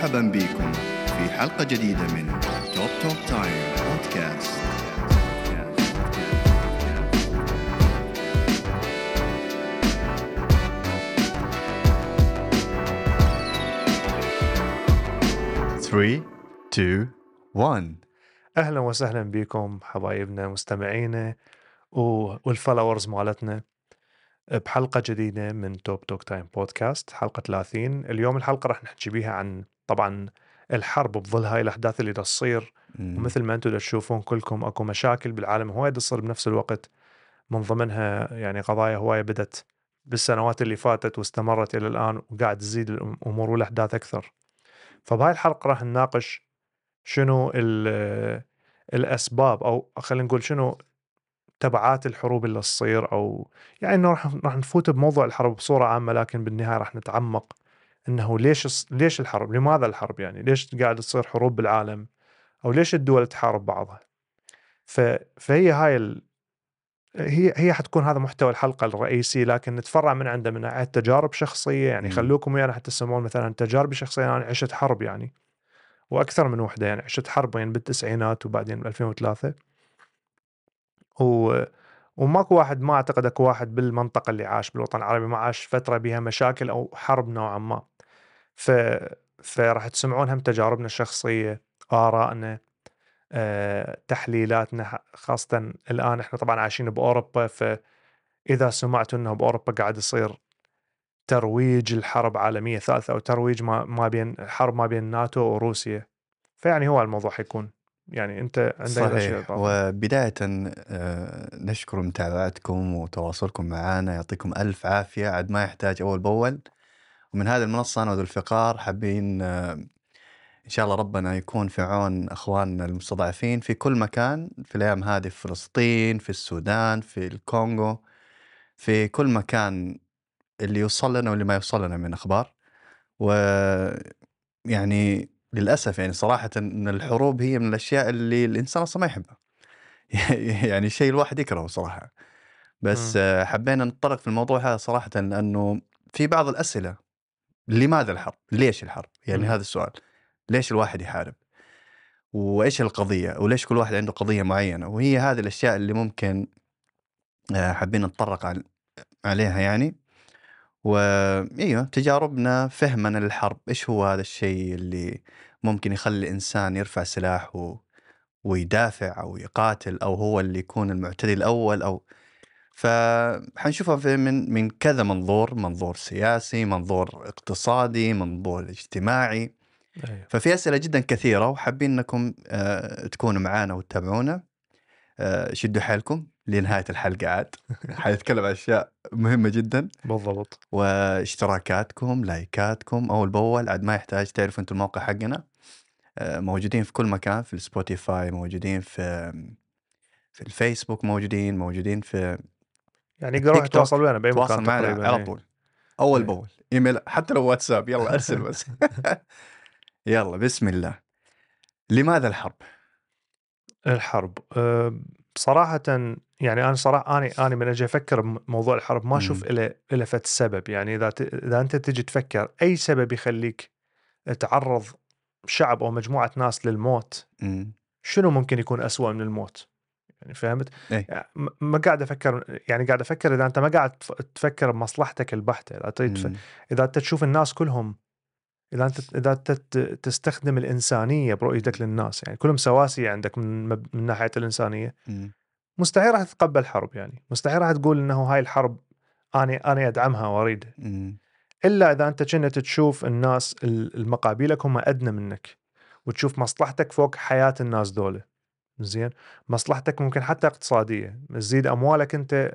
ومرحبا بكم في حلقة جديدة من توب تايم بودكاست. Three, two, one. أهلا وسهلا بكم حبايبنا مستمعينا والفلاورز مالتنا بحلقة جديدة من توب توك تايم بودكاست، حلقة 30. اليوم الحلقة راح نحكي بيها عن طبعا الحرب بظل هاي الأحداث اللي تصير، ومثل ما أنتم تشوفون كلكم أكو مشاكل بالعالم هواية تصير بنفس الوقت، من ضمنها يعني قضايا هواية بدت بالسنوات اللي فاتت واستمرت إلى الآن وقاعد تزيد الأمور والأحداث أكثر. فبهاي الحلقة راح نناقش شنو الأسباب، أو خلينا نقول شنو تبعات الحروب اللي تصير، أو يعني إنه راح نفوت بموضوع الحرب بصورة عامة، لكن بالنهاية راح نتعمق إنه ليش الحرب، لماذا الحرب، يعني ليش قاعد تصير حروب بالعالم، أو ليش الدول تحارب بعضها. فهي هاي هي حتكون هذا محتوى الحلقة الرئيسي، لكن نتفرع من عنده من تجارب شخصية. يعني خلوكم ويانا حتى تسمعون مثلا تجاربي شخصية. أنا عشت حرب يعني، وأكثر من وحدة، يعني عشت حرب بين يعني بالتسعينات وبعدين 2003، وماكو واحد، ما أعتقد أكو واحد بالمنطقة اللي عاش بالوطن العربي ما عاش فترة بها مشاكل أو حرب نوعا ما. فراح تسمعون هم تجاربنا الشخصية، آرائنا، تحليلاتنا، خاصة الآن إحنا طبعا عايشين بأوروبا. فإذا سمعتوا أنه بأوروبا قاعد يصير ترويج الحرب عالمية ثالثة، أو ترويج ما بين الحرب ما بين ناتو وروسيا، فيعني هو الموضوع حيكون يعني أنت عندك أشياء. وبداية نشكر متابعتكم وتواصلكم معنا، يعطيكم ألف عافية. عد ما يحتاج أول بأول. ومن هذه المنصة أنا وذو الفقار حابين إن شاء الله ربنا يكون في عون أخواننا المستضعفين في كل مكان في الأيام هذه، في فلسطين، في السودان، في الكونغو، في كل مكان، اللي يوصل لنا واللي ما يوصل لنا من أخبار. ويعني للأسف يعني صراحة أن الحروب هي من الأشياء اللي الإنسان أصلا ما يحبها يعني شيء الواحد يكرهه صراحة، بس حبينا نتطرق في الموضوع هذا صراحة، لأنه في بعض الأسئلة. لماذا الحرب؟ ليش الحرب؟ يعني هذا السؤال، ليش الواحد يحارب؟ وإيش القضية؟ وليش كل واحد عنده قضية معينة؟ وهي هذه الأشياء اللي ممكن حابين نتطرق عليها يعني، وإيوه تجاربنا، فهمنا للحرب، إيش هو هذا الشيء اللي ممكن يخلي الإنسان يرفع سلاح ويدافع أو يقاتل، أو هو اللي يكون المعتدي الأول. أو فحنشوفها من كذا منظور، منظور سياسي، منظور اقتصادي، منظور اجتماعي. ففي أسئلة جدا كثيرة، وحابين أنكم تكونوا معانا وتتابعونا. شدوا حالكم لنهاية الحلقة، عاد حيتكلم عن أشياء مهمة جدا. بالضبط. واشتراكاتكم، لايكاتكم أول بأول، عاد ما يحتاج. تعرفوا أنتم الموقع حقنا موجودين في كل مكان، في السبوتيفاي موجودين، في الفيسبوك موجودين في يعني قدروا تتواصلوا ويانا بأي مكان، معنا على طول أول بأول، إيميل، حتى لو واتساب، يلا أرسل بس يلا بسم الله. لماذا الحرب صراحة يعني أنا من أجي أفكر بموضوع الحرب ما أشوف إلا فت سبب. يعني إذا أنت تجي تفكر أي سبب يخليك تعرض شعب أو مجموعة ناس للموت، شنو ممكن يكون أسوأ من الموت؟ يعني فهمت؟ إيه؟ ما قاعد أفكر، يعني قاعد أفكر إذا أنت ما قاعد تفكر بمصلحتك البحتة. إذا أنت تشوف الناس كلهم، إذا أنت تستخدم الإنسانية برؤيتك للناس، يعني كلهم سواسية عندك من ناحية الإنسانية، مستحيل راح تتقبل حرب. يعني مستحيل راح تقول إنه هاي الحرب أنا أدعمها وأريد، إلا إذا أنت كنت تشوف الناس المقابلك هم أدنى منك، وتشوف مصلحتك فوق حياة الناس دولة. زين، مصلحتك ممكن حتى اقتصادية، تزيد أموالك أنت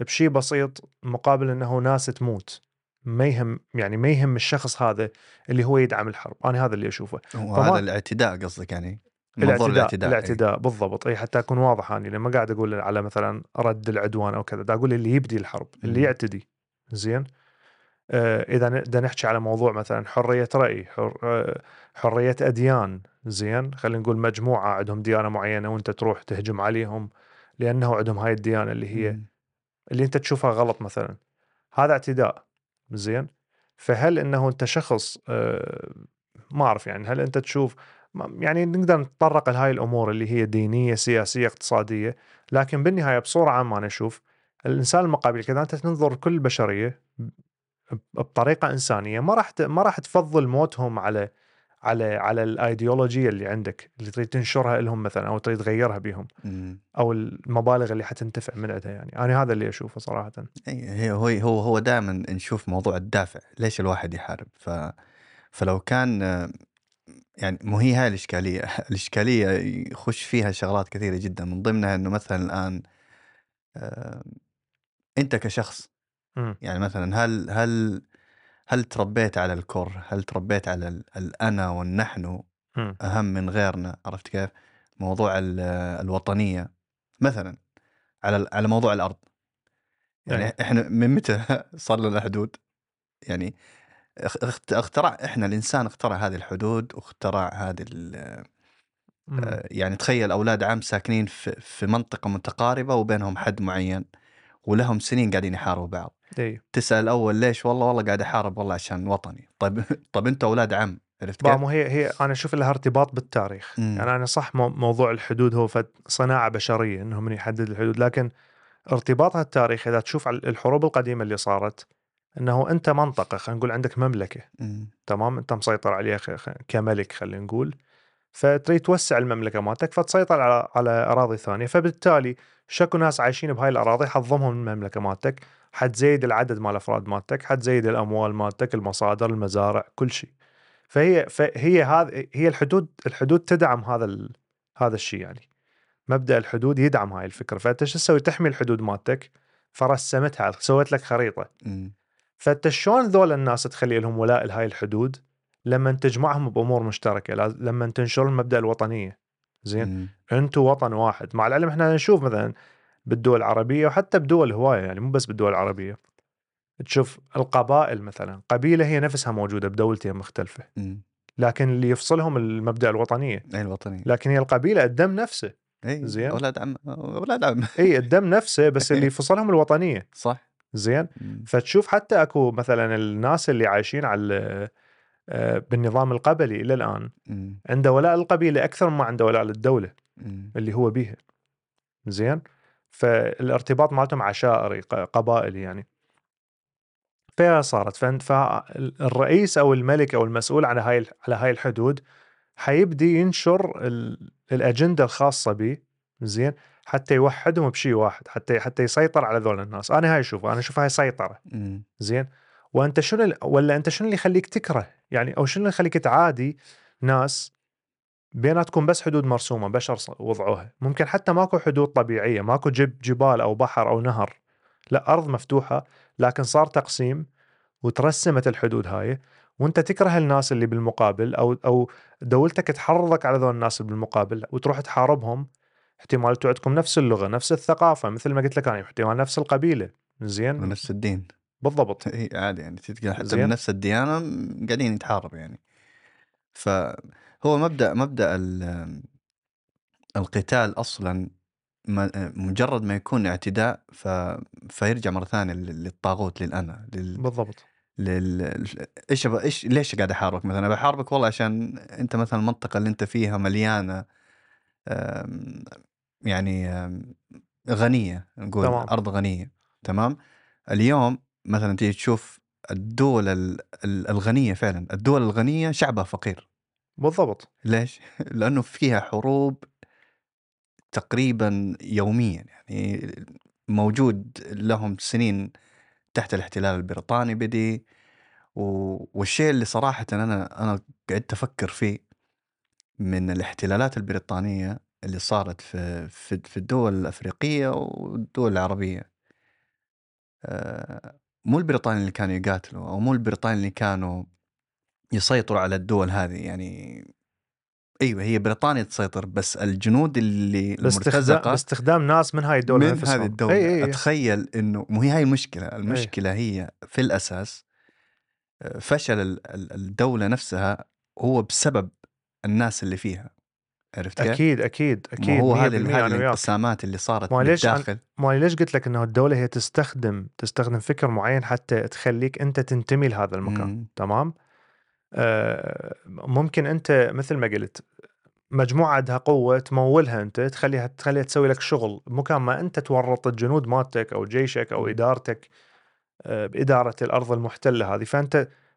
بشي بسيط مقابل إنه ناس تموت. ما يهم الشخص هذا اللي هو يدعم الحرب. أنا هذا اللي أشوفه. وهذا الاعتداء قصدك، يعني منظور الاعتداء. أي. بالضبط. أي، حتى أكون واضح، أنا لما قاعد أقول على مثلا رد العدوان أو كذا، دا أقول اللي يبدي الحرب، اللي يعتدي. زين، إذا نحكي على موضوع مثلا حرية رأي، حرية أديان. زين، خلينا نقول مجموعة عندهم ديانة معينة وأنت تروح تهجم عليهم لأنه عندهم هاي الديانة اللي هي اللي أنت تشوفها غلط مثلا، هذا اعتداء. زين، فهل انه انت شخص ما أعرف يعني هل أنت تشوف يعني نقدر نتطرق لهاي الأمور اللي هي دينية سياسية اقتصادية، لكن بالنهاية بصورة عامة أنا أشوف الإنسان المقابل كذا أنت تنظر كل البشرية بطريقة إنسانية، ما راح تفضل موتهم على الايديولوجية اللي عندك اللي تريد تنشرها لهم مثلا أو تريد تغيرها بهم أو المبالغ اللي حتنتفع من عندها. يعني أنا هذا اللي أشوفه صراحة. هو دائما نشوف موضوع الدافع ليش الواحد يحارب، فلو كان يعني مو هي هاي الإشكالية يخش فيها شغلات كثيرة جدا، من ضمنها إنه مثلا الآن أنت كشخص يعني مثلا هل تربيت على الكره، هل تربيت على الأنا والنحن أهم من غيرنا، عرفت كيف؟ موضوع الوطنية مثلا على موضوع الأرض، يعني إحنا من متى صار لنا حدود؟ يعني الإنسان اخترع هذه الحدود واخترع هذه يعني تخيل أولاد عم ساكنين في منطقة متقاربة وبينهم حد معين ولهم سنين قاعدين يحاربوا بعض. تسأل أول ليش؟ والله قاعد أحارب والله عشان وطني. طيب أنت أولاد عم، عرفت كيف؟ هي أنا أشوف لها ارتباط بالتاريخ. يعني أنا صح موضوع الحدود هو صناعة بشرية إنه من يحدد الحدود، لكن ارتباطها التاريخ إذا تشوف على الحروب القديمة اللي صارت إنه أنت منطقة، خلينا نقول عندك مملكة تمام، أنت مسيطر عليها كملك خلينا نقول، فتريد توسع المملكة مالتك فتسيطر على أراضي ثانية، فبالتالي شكو ناس عايشين بهاي الأراضي حتضمهم من المملكة مالتك، حتزيد العدد مال أفراد مالتك، حتزيد الأموال مالتك، المصادر، المزارع، كل شيء. فهي الحدود تدعم هذا الشيء، يعني مبدأ الحدود يدعم هاي الفكرة. فأنت شو تسوي؟ تحمي الحدود مالتك، فرسمتها، سويت لك خريطة. فأنت شلون ذول الناس تخلي لهم ولاء لهاي الحدود؟ لما تجمعهم بأمور مشتركة، لما تنشر المبدأ الوطنية. زين، أنتوا وطن واحد. مع العلم إحنا نشوف مثلا بالدول العربية وحتى بدول هواية، يعني مو بس بالدول العربية، تشوف القبائل مثلا، قبيلة هي نفسها موجودة بدولتها مختلفة، لكن اللي يفصلهم المبدأ الوطنية. لكن هي القبيلة الدم نفسه، زين، أولاد عم أي الدم نفسه، بس اللي يفصلهم الوطنية، صح؟ زين، فتشوف حتى أكو مثلا الناس اللي عايشين على بالنظام القبلي إلى الآن عنده ولاء القبيلة أكثر ما عنده ولاء للدولة اللي هو بيها. زين، فالارتباط مالتهم عشائري قبائلي يعني. فالرئيس أو الملك أو المسؤول على هاي الحدود حيبدي ينشر الأجندة الخاصة به، زين، حتى يوحدهم بشيء واحد، حتى يسيطر على ذول الناس. أنا هاي أشوفها، أنا أشوف هاي سيطرة. زين، وأنت شنو ولا أنت شنو اللي يخليك تكره يعني، أو شنو اللي يخليك تعادي ناس بيناتكم بس حدود مرسومة بشر وضعوها؟ ممكن حتى ماكو حدود طبيعية، ماكو جبال أو بحر أو نهر، لا، أرض مفتوحة، لكن صار تقسيم وترسمت الحدود هاي، وأنت تكره الناس اللي بالمقابل أو دولتك تحرضك على ذو الناس بالمقابل وتروح تحاربهم. احتمال تعدكم نفس اللغة، نفس الثقافة، مثل ما قلت لك أنا، احتمال نفس القبيلة، زين، ونفس الدين بالضبط، اي عادي يعني تتقال حتى من نفس الديانة قاعدين يتحارب يعني. فهو مبدأ القتال أصلا مجرد ما يكون اعتداء فيرجع مرة ثانية للطاغوت، للأنا، بالضبط، إيش ليش قاعد أحاربك مثلا؟ بحاربك والله عشان أنت مثلا المنطقة اللي أنت فيها مليانة يعني غنية، نقول تمام. أرض غنية، تمام. اليوم مثلا تيجي تشوف الدول الغنية، فعلا الدول الغنية شعبها فقير، بالضبط. ليش؟ لأنه فيها حروب تقريبا يوميا، يعني موجود لهم سنين تحت الاحتلال البريطاني بدي. والشيء اللي صراحة أنا قاعد أفكر فيه من الاحتلالات البريطانية اللي صارت في الدول الأفريقية والدول العربية، مو البريطاني اللي كانوا يقاتلوا أو مو البريطاني اللي كانوا يسيطروا على الدول هذه، يعني أيوة هي بريطانيا تسيطر، بس الجنود اللي المرتزقة باستخدام ناس من هاي الدولة، من هذه الدولة. أي. أتخيل إنه مو هي المشكلة، المشكلة هي في الأساس فشل الدولة نفسها هو بسبب الناس اللي فيها، عرفت كيف؟ أكيد. هو هذه الانقسامات اللي صارت من الداخل. ما ليش قلت لك إنه الدولة هي تستخدم فكر معين حتى تخليك أنت تنتمي لهذا المكان، تمام؟ ممكن أنت مثل ما قلت مجموعة عندها قوة تمولها أنت، تخليها تسوي لك شغل، مكان ما أنت تورط الجنود مالتك أو جيشك أو إدارتك بإدارة الأرض المحتلة هذه.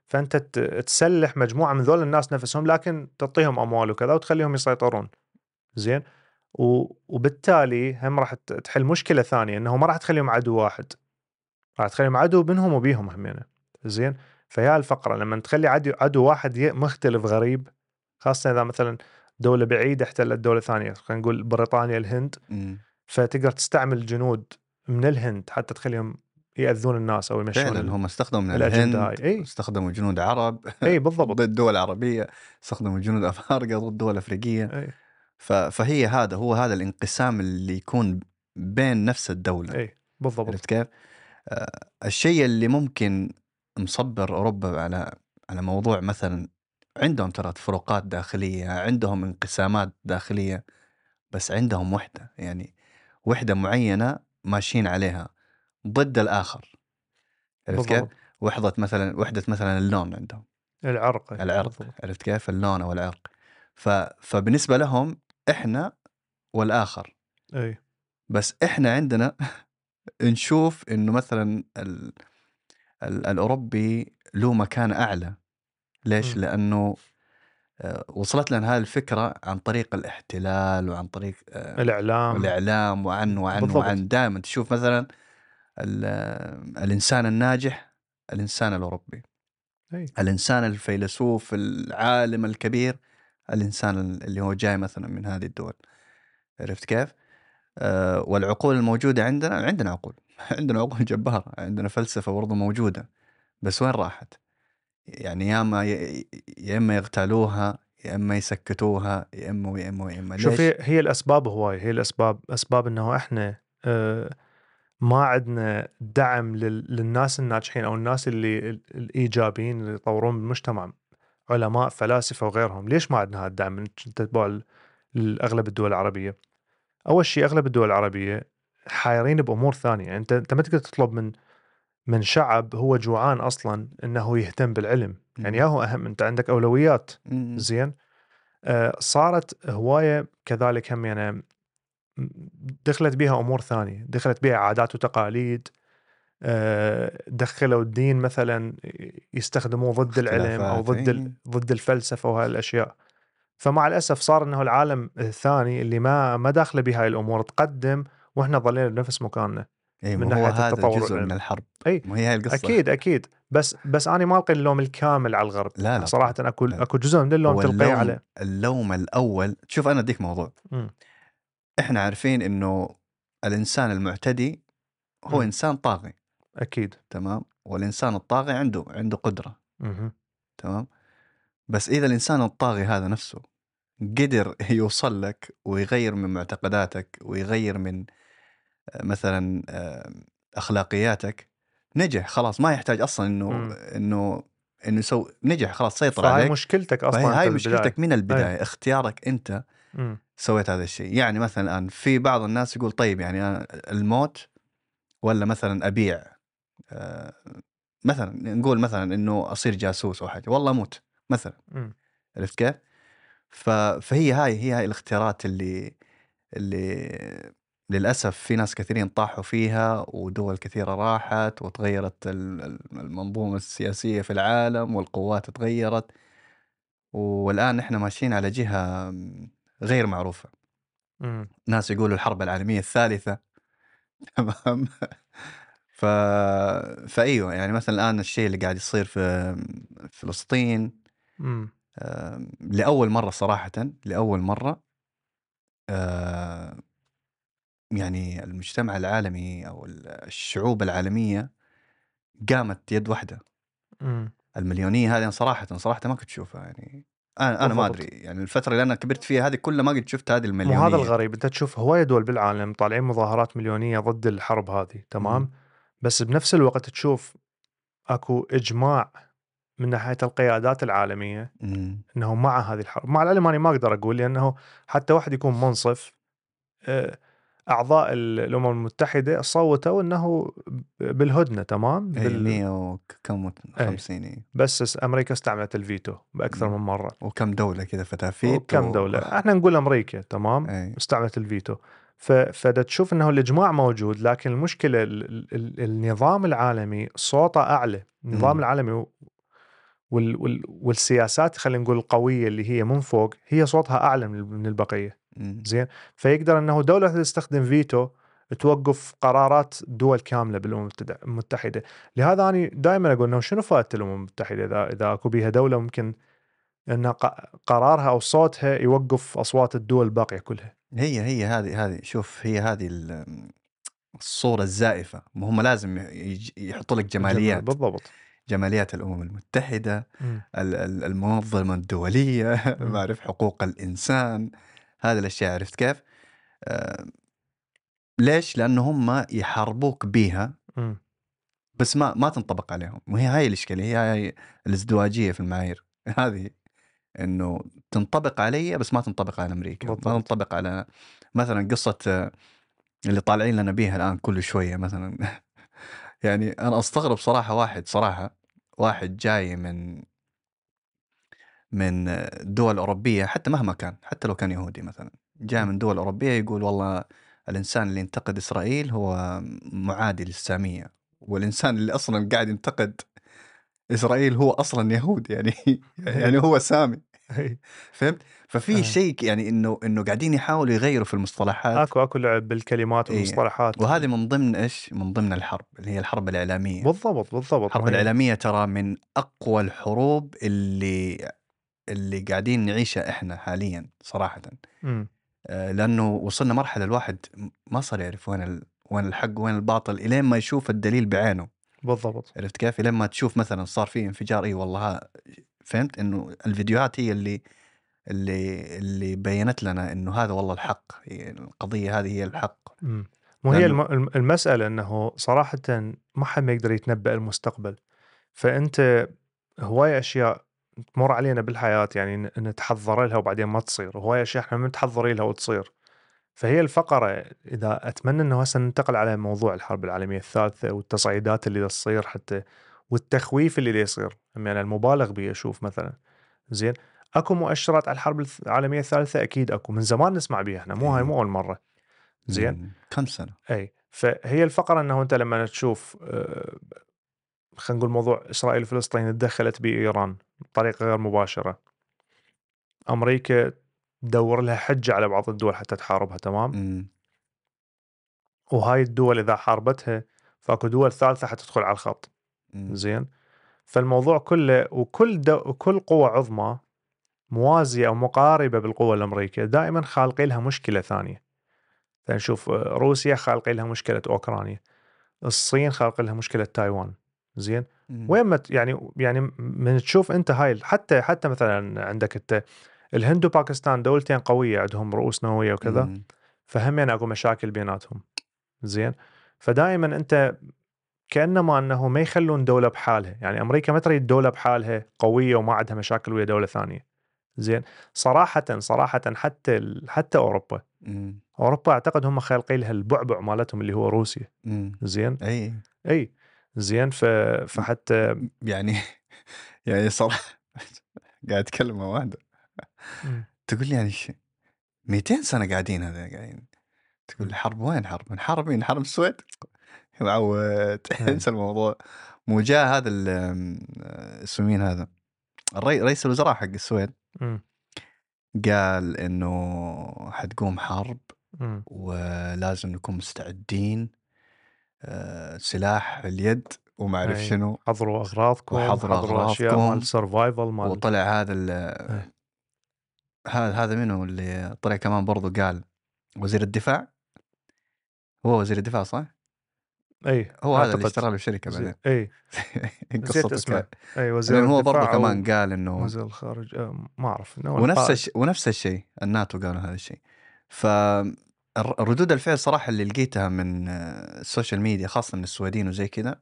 فأنت تسلح مجموعة من ذول الناس نفسهم، لكن تعطيهم أموال وكذا وتخليهم يسيطرون. زين، وبالتالي هم راح تحل مشكلة ثانية، أنه ما راح تخليهم عدو واحد، راح تخليهم عدو بينهم وبيهم همينة. زين، فهي الفقرة لما تخلي عدو واحد مختلف غريب، خاصة إذا مثلا دولة بعيدة احتلت دولة ثانية، خلينا نقول بريطانيا الهند، فتقدر تستعمل جنود من الهند حتى تخليهم يأذون الناس أو يمشون. فعلا هم استخدموا من الهند، استخدموا جنود عرب بالضبط ضد دول عربية، استخدموا جنود أفارقة ضد دول أفريقية. فهي هذا الانقسام اللي يكون بين نفس الدولة. بالضبط. عرفت كيف؟ الشيء اللي ممكن مصبر أوروبا على موضوع مثلا، عندهم ترى فروقات داخلية، عندهم انقسامات داخلية، بس عندهم وحدة، يعني وحدة معينة ماشيين عليها ضد الآخر. عرفت كيف؟ وحدة مثلا اللون عندهم، العرق. عرفت كيف؟ اللون أو العرق. فبالنسبة لهم إحنا والآخر. بس إحنا عندنا نشوف إنه مثلا الأوروبي له مكان أعلى. ليش؟ لأنه وصلت لنا هذه الفكرة عن طريق الاحتلال وعن طريق الإعلام وعن دائما تشوف مثلا الإنسان الناجح، الإنسان الأوروبي، الإنسان الفيلسوف العالم الكبير، الإنسان اللي هو جاي مثلا من هذه الدول. عرفت كيف؟ والعقول الموجودة عندنا عقول جبارة، عندنا فلسفة برضو موجودة، بس وين راحت؟ يعني يا إما يغتالوها، يا إما يسكتوها، يا إما. شوف، هي الأسباب هواي، أسباب أنه إحنا ما عندنا دعم للناس الناجحين أو الناس اللي الإيجابيين اللي يطورون بالمجتمع، علماء، فلاسفة وغيرهم. ليش ما عندنا هذا الدعم؟ تتبع الأغلب الدول العربية. أول شيء أغلب الدول العربية حايرين بأمور ثانية. أنت ما تقدر تطلب من شعب هو جوعان أصلاً أنه يهتم بالعلم، يعني هو أهم، أنت عندك أولويات. زين، صارت هواية كذلك هم، يعني دخلت بيها أمور ثانية، دخلت بيها عادات وتقاليد، دخلوا الدين مثلاً يستخدموه ضد العلم أو ضد الفلسفة وهالأشياء. فمع الأسف صار أنه العالم الثاني اللي ما داخل بهاي الأمور تقدم، وإحنا ظلينا بنفس مكاننا. من ناحية التطور، جزء من الحرب. وهي هاي القصة. أكيد. بس أنا ما ألقي اللوم الكامل على الغرب. لا صراحة، أكو جزء من اللوم تلقيه على اللوم الأول. شوف، أنا أديك موضوع. إحنا عارفين إنه الإنسان المعتدي هو إنسان طاغي. أكيد. تمام. والإنسان الطاغي عنده قدرة. تمام. بس إذا الإنسان الطاغي هذا نفسه قدر يوصل لك ويغير من معتقداتك ويغير من مثلا أخلاقياتك، نجح خلاص، ما يحتاج أصلا إنه يسوي، نجح خلاص، سيطر عليك. فهي مشكلتك أصلا، هاي مشكلتك من البداية. اختيارك أنت سويت هذا الشيء. يعني مثلا الآن في بعض الناس يقول طيب يعني أنا الموت، ولا مثلا أبيع، مثلا نقول مثلا إنه أصير جاسوس أو حاجة، والله موت مثلا. عرفت كيف؟ فهي هاي الاختيارات اللي للأسف في ناس كثيرين طاحوا فيها، ودول كثيرة راحت وتغيرت المنظومة السياسية في العالم، والقوات تغيرت، والآن إحنا ماشيين على جهة غير معروفة. ناس يقولوا الحرب العالمية الثالثة. تمام. فأيوه، يعني مثلا الآن الشيء اللي قاعد يصير في فلسطين، لأول مرة يعني المجتمع العالمي أو الشعوب العالمية قامت يد واحدة. المليونية هذه صراحة ما كنت أشوفها، يعني أنا ما أدري، يعني الفترة اللي أنا كبرت فيها هذه كلها ما كنت شفت هذه المليونية. وهذا الغريب، أنت تشوف هواية دول بالعالم طالعين مظاهرات مليونية ضد الحرب هذه. تمام. بس بنفس الوقت تشوف أكو إجماع من ناحية القيادات العالمية أنه مع هذه الحرب. مع العلم أنا ما أقدر أقول، لأنه حتى واحد يكون منصف اعضاء الامم المتحده صوتوا انه بالهدنه، تمام، بال 150 بس امريكا استعملت الفيتو باكثر من مره، وكم دوله كذا فتح فيتو، وكم دوله احنا نقول امريكا، تمام، استعملت الفيتو. فدا تشوف انه الاجماع موجود، لكن المشكله النظام العالمي صوته اعلى. النظام العالمي والسياسات خلينا نقول القويه اللي هي من فوق هي صوتها اعلى من البقيه. زين، فيقدر انه دوله تستخدم فيتو توقف قرارات دول كامله بالامم المتحده. لهذا انا دائما اقول انه شنو فائده الامم المتحده اذا اكو بيها دوله ممكن ان قرارها او صوتها يوقف اصوات الدول الباقيه كلها. هي هذه شوف، هي هذه الصوره الزائفه. هم لازم يحطوا لك جماليات، بالضبط، جماليات الأمم المتحدة، المنظمة الدولية، ما أعرف، حقوق الإنسان، هذا الأشياء، عرفت كيف؟ ليش؟ لأنه هم يحاربوك بيها، بس ما تنطبق عليهم. وهي هاي الإشكالية، هي هاي الازدواجية في المعايير هذه، إنه تنطبق علي بس ما تنطبق على أمريكا، ما تنطبق على مثلا قصة اللي طالعين لنا بيها الآن كل شوية مثلا. يعني أنا أستغرب صراحة، واحد جاي من دول أوروبية، حتى مهما كان، حتى لو كان يهودي مثلا، جاي من دول أوروبية يقول والله الإنسان اللي ينتقد إسرائيل هو معادي للسامية، والإنسان اللي أصلا قاعد ينتقد إسرائيل هو أصلا يهود، يعني هو سامي، فهمت؟ ففي شيء يعني إنه قاعدين يحاولوا يغيروا في المصطلحات، أكو لعب بالكلمات والمصطلحات. وهذه من ضمن إيش؟ من ضمن الحرب اللي هي الحرب الإعلامية. بالضبط. الحرب الإعلامية ترى من أقوى الحروب اللي قاعدين نعيشها إحنا حاليا صراحة، لأنه وصلنا مرحلة الواحد ما صار يعرف وين الحق وين الباطل إلين ما يشوف الدليل بعينه. بالضبط، عرفت كيف؟ إلين ما تشوف مثلا صار فيه انفجار، إيه والله، فهمت؟ إنه الفيديوهات هي اللي بيّنت لنا إنه هذا والله الحق، يعني القضية هذه هي الحق. وهي المسألة إنه صراحة ما حد ما يقدر يتنبأ المستقبل، فأنت هواي أشياء تمر علينا بالحياة يعني نتحضر لها وبعدين ما تصير، وهواي أشياء إحنا ما نتحضر لها وتصير. فهي الفقرة، إذا أتمنى إنه هسه ننتقل على موضوع الحرب العالمية الثالثة والتصعيدات اللي تصير حتى، والتخويف اللي يصير، يعني المبالغ بيه. أشوف مثلا زين اكو مؤشرات على الحرب العالميه الثالثه، اكيد اكو، من زمان نسمع بيها احنا، مو هاي مو اول مره، زين، كم سنه. فهي الفقره انه انت لما تشوف خلينا نقول موضوع اسرائيل وفلسطين تدخلت بايران بطريقه غير مباشره، امريكا تدور لها حجه على بعض الدول حتى تحاربها، تمام، وهاي الدول اذا حاربتها فاكو دول ثالثه حتدخل على الخط، زين. فالموضوع كله، وكل قوة عظمى موازية أو مقاربة بالقوة الأمريكية دائما خالقين لها مشكلة ثانية. فنشوف روسيا خالقين لها مشكلة أوكرانيا، الصين خالقين لها مشكلة تايوان، زين. وين يعني من تشوف أنت هاي، حتى مثلا عندك أنت الهند وباكستان، دولتين قوية عندهم رؤوس نووية وكذا، فهم يعني أكو مشاكل بيناتهم، زين. فدائما أنت كأنما أنه ما يخلون دولة بحالها، يعني أمريكا ما تريد دولة بحالها قوية وما عندها مشاكل ويا دولة ثانية، زين. صراحة حتى أوروبا، أوروبا أعتقد هم خالقين لها البعبع مالتهم اللي هو روسيا، زين، أي زين. فحتى يعني صراحة قاعد أتكلم واحدة تقول لي يعني 200 سنة قاعدين، هذا قاعدين تقول حرب، وين حرب؟ من حربين، حرب السويد، معود، انسى الموضوع. مو جاء هذا السمين، هذا رئيس الوزراء حق السويد، قال انه حتقوم حرب ولازم نكون مستعدين، سلاح اليد وما اعرف شنو، حضروا اغراضكم، حضروا اشياء مال سرفايفل مال. وطلع هذا هذا منه اللي طلع كمان برضو، قال وزير الدفاع، هو وزير الدفاع صح؟ اي هو هذا اللي اشتغل بالشركه بعدين، قصه اسمه، وزير الدفاع، هو برضه كمان قال انه وزير الخارج، ما اعرف، ونفس الشيء الناتو قالوا هذا الشيء. فردود الفعل صراحه اللي لقيتها من السوشيال ميديا، خاصه من السويدين وزي كذا،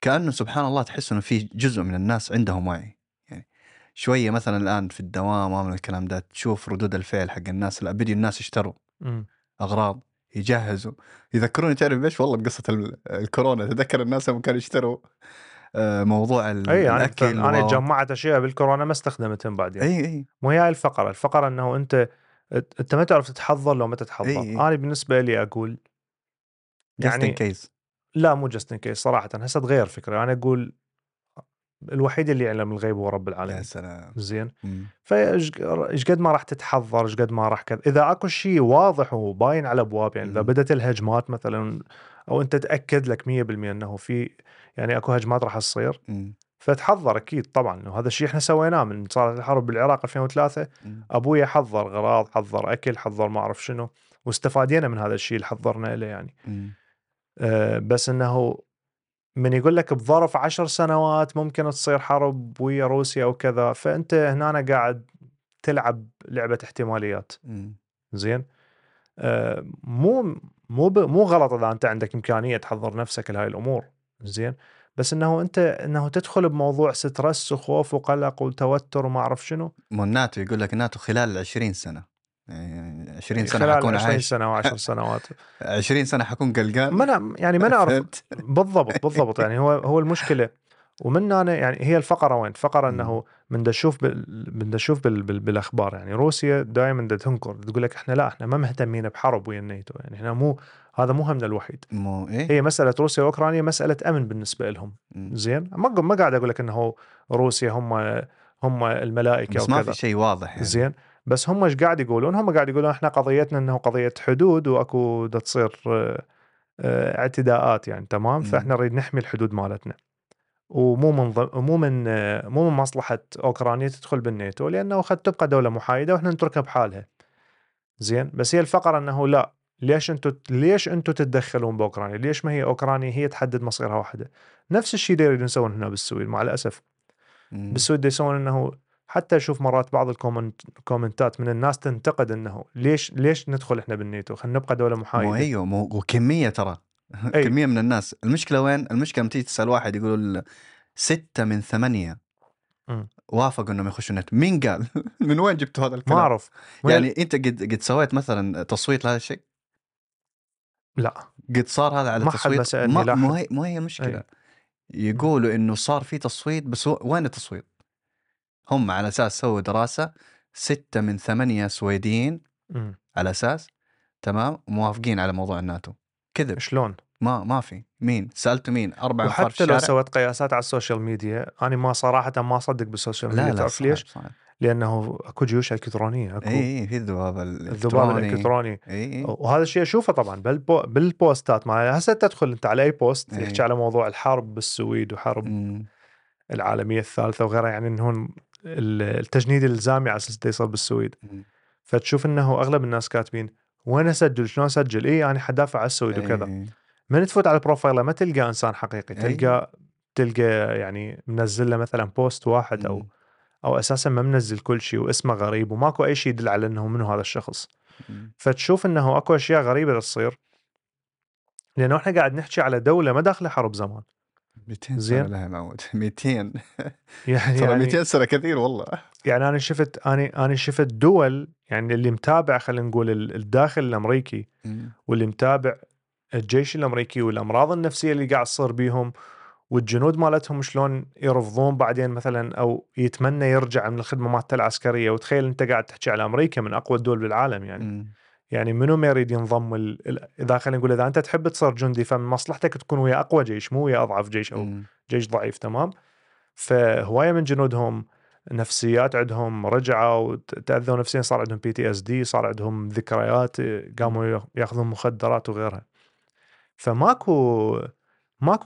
كانه سبحان الله تحس انه في جزء من الناس عندهم وعي، يعني شويه مثلا الان في الدوام ومن الكلام ده، تشوف ردود الفعل حق الناس، لا بدي الناس اشتروا اغراض، يجهزوا يذكروني تعرف ايش والله بقصة الكورونا. تذكر الناس لما كانوا يشتروا موضوع الاكل انا جمعت اشياء بالكورونا ما استخدمتهم بعدين. اي مو هي الفقرة انه انت ما تعرف تتحضر لو ما تتحضر. انا بالنسبة لي اقول يعني كيس لا مو جاستن كيس صراحة هسه تغير فكرة. انا اقول الوحيد اللي يعلم الغيب هو رب العالمين. يا سلام زين. فايش قد ما راح تتحضر ايش قد ما راح كذا اذا اكو شيء واضح وباين على ابواب يعني اذا بدت الهجمات مثلا او انت تاكد لك 100% انه في يعني اكو هجمات راح تصير فتحضر اكيد طبعا. وهذا الشيء احنا سويناه من صارت الحرب بالعراق 2003 ابويا حضر غراض حضر اكل حضر ما اعرف شنو واستفادينا من هذا الشيء اللي حضرنا له يعني. بس انه من يقول لك بظرف 10 سنوات ممكن تصير حرب ويا روسيا أو كذا فأنت هنا أنا قاعد تلعب لعبة احتماليات. زين مو غلط إذا أنت عندك إمكانية تحضر نفسك لهاي الأمور زين. بس إنه أنت إنه تدخل بموضوع سترس وخوف وقلق وتوتر وما أعرف شنو. الناتو يقول لك الناتو خلال 20 سنة يعني 20 سنة حكون عايش 20 سنة وعشر سنوات 20 سنة حكون قلقان ما نعرف بالضبط يعني هو المشكلة. ومن أنا يعني هي الفقرة وين فقرة أنه من دشوف بالأخبار يعني روسيا دائما تنكر تقول لك إحنا لا إحنا ما مهتمين بحرب ويا الناتو يعني إحنا مو هذا مو همنا الوحيد هي مسألة روسيا وأوكرانيا مسألة أمن بالنسبة لهم. زين ما قاعد أقول لك أنه روسيا هم الملائكة بس ما في شيء واضح يعني. زين بس هم ايش قاعد يقولون؟ هم قاعد يقولون احنا قضيتنا انه قضية حدود واكو دا تصير اعتداءات يعني تمام فاحنا نريد نحمي الحدود مالتنا ومو من مصلحة اوكرانيا تدخل بالناتو لانه قد تبقى دولة محايدة واحنا نتركها بحالها. زين بس هي الفقرة انه لا ليش انتم تتدخلون باوكرانيا؟ ليش ما هي اوكرانيا هي تحدد مصيرها وحدها؟ نفس الشيء اللي يريدون يسوون هنا بالسويد مع الاسف. بالسويد يسوون انه حتى أشوف مرات بعض الكومنتات من الناس تنتقد أنه ليش ندخل إحنا بالناتو خلينا نبقى دولة محايدة. وكمية ترى كمية من الناس. المشكلة وين؟ المشكلة متى تسأل واحد يقولوا 6 من 8 وافقوا إنهم يخشوا الناتو. مين قال؟ من وين جبت هذا الكلام؟ ما أعرف يعني أنت قد سويت مثلا تصويت لهذا الشيء؟ لا قد صار هذا على التصويت ما هي المشكلة. يقولوا إنه صار في تصويت بس وين التصويت؟ هم على أساس سووا دراسة 6 من 8 سويديين على أساس تمام موافقين على موضوع الناتو. كذب شلون؟ ما في مين سألتوا مين 4 أنفار في الشارع. وحتى لو سويت قياسات على السوشيال ميديا أنا ما صراحة ما أصدق بالسوشيال ميديا. تعرف ليش؟ صحيح. لأنه أكو جيوش إلكترونية أكو في الذباب الإلكتروني وهذا الشيء أشوفه طبعا بالبوستات. ما هسه تدخل أنت على أي بوست يحكي على موضوع الحرب بالسويد وحرب العالمية الثالثة وغيرها يعني إنهم التجنيد الإلزامي على أساس يصير بالسويد. فتشوف أنه أغلب الناس كاتبين وين أسجل شلون أسجل يعني حدافع على السويد وكذا. من تفوت على البروفايل ما تلقى إنسان حقيقي تلقى يعني منزل له مثلا بوست واحد أو أساسا ما منزل كل شيء واسمه غريب وماكو أي شيء يدل على أنه منه هذا الشخص. فتشوف أنه أكو أشياء غريبة تصير لأنه إحنا قاعد نحكي على دولة ما داخلة حرب زمان 200 سنة لها معود 200 يعني ترى 200 سنة كثير والله. يعني أنا شفت دول يعني اللي متابع خلينا نقول الداخل الأمريكي واللي متابع الجيش الأمريكي والأمراض النفسية اللي قاعد تصير بيهم والجنود مالتهم شلون يرفضون بعدين مثلا أو يتمنى يرجع من الخدمة مالته العسكرية. وتخيل أنت قاعد تحكي على أمريكا من أقوى الدول بالعالم يعني يعني منو ما يريد ينضم إذا خلينا نقول إذا أنت تحب تصير جندي فمن مصلحتك تكون ويا أقوى جيش مو ويا أضعف جيش أو جيش ضعيف تمام. فهواية من جنودهم نفسيات عندهم رجعوا وتأذوا نفسيا صار عندهم PTSD صار عندهم ذكريات قاموا يأخذون مخدرات وغيرها. فماكو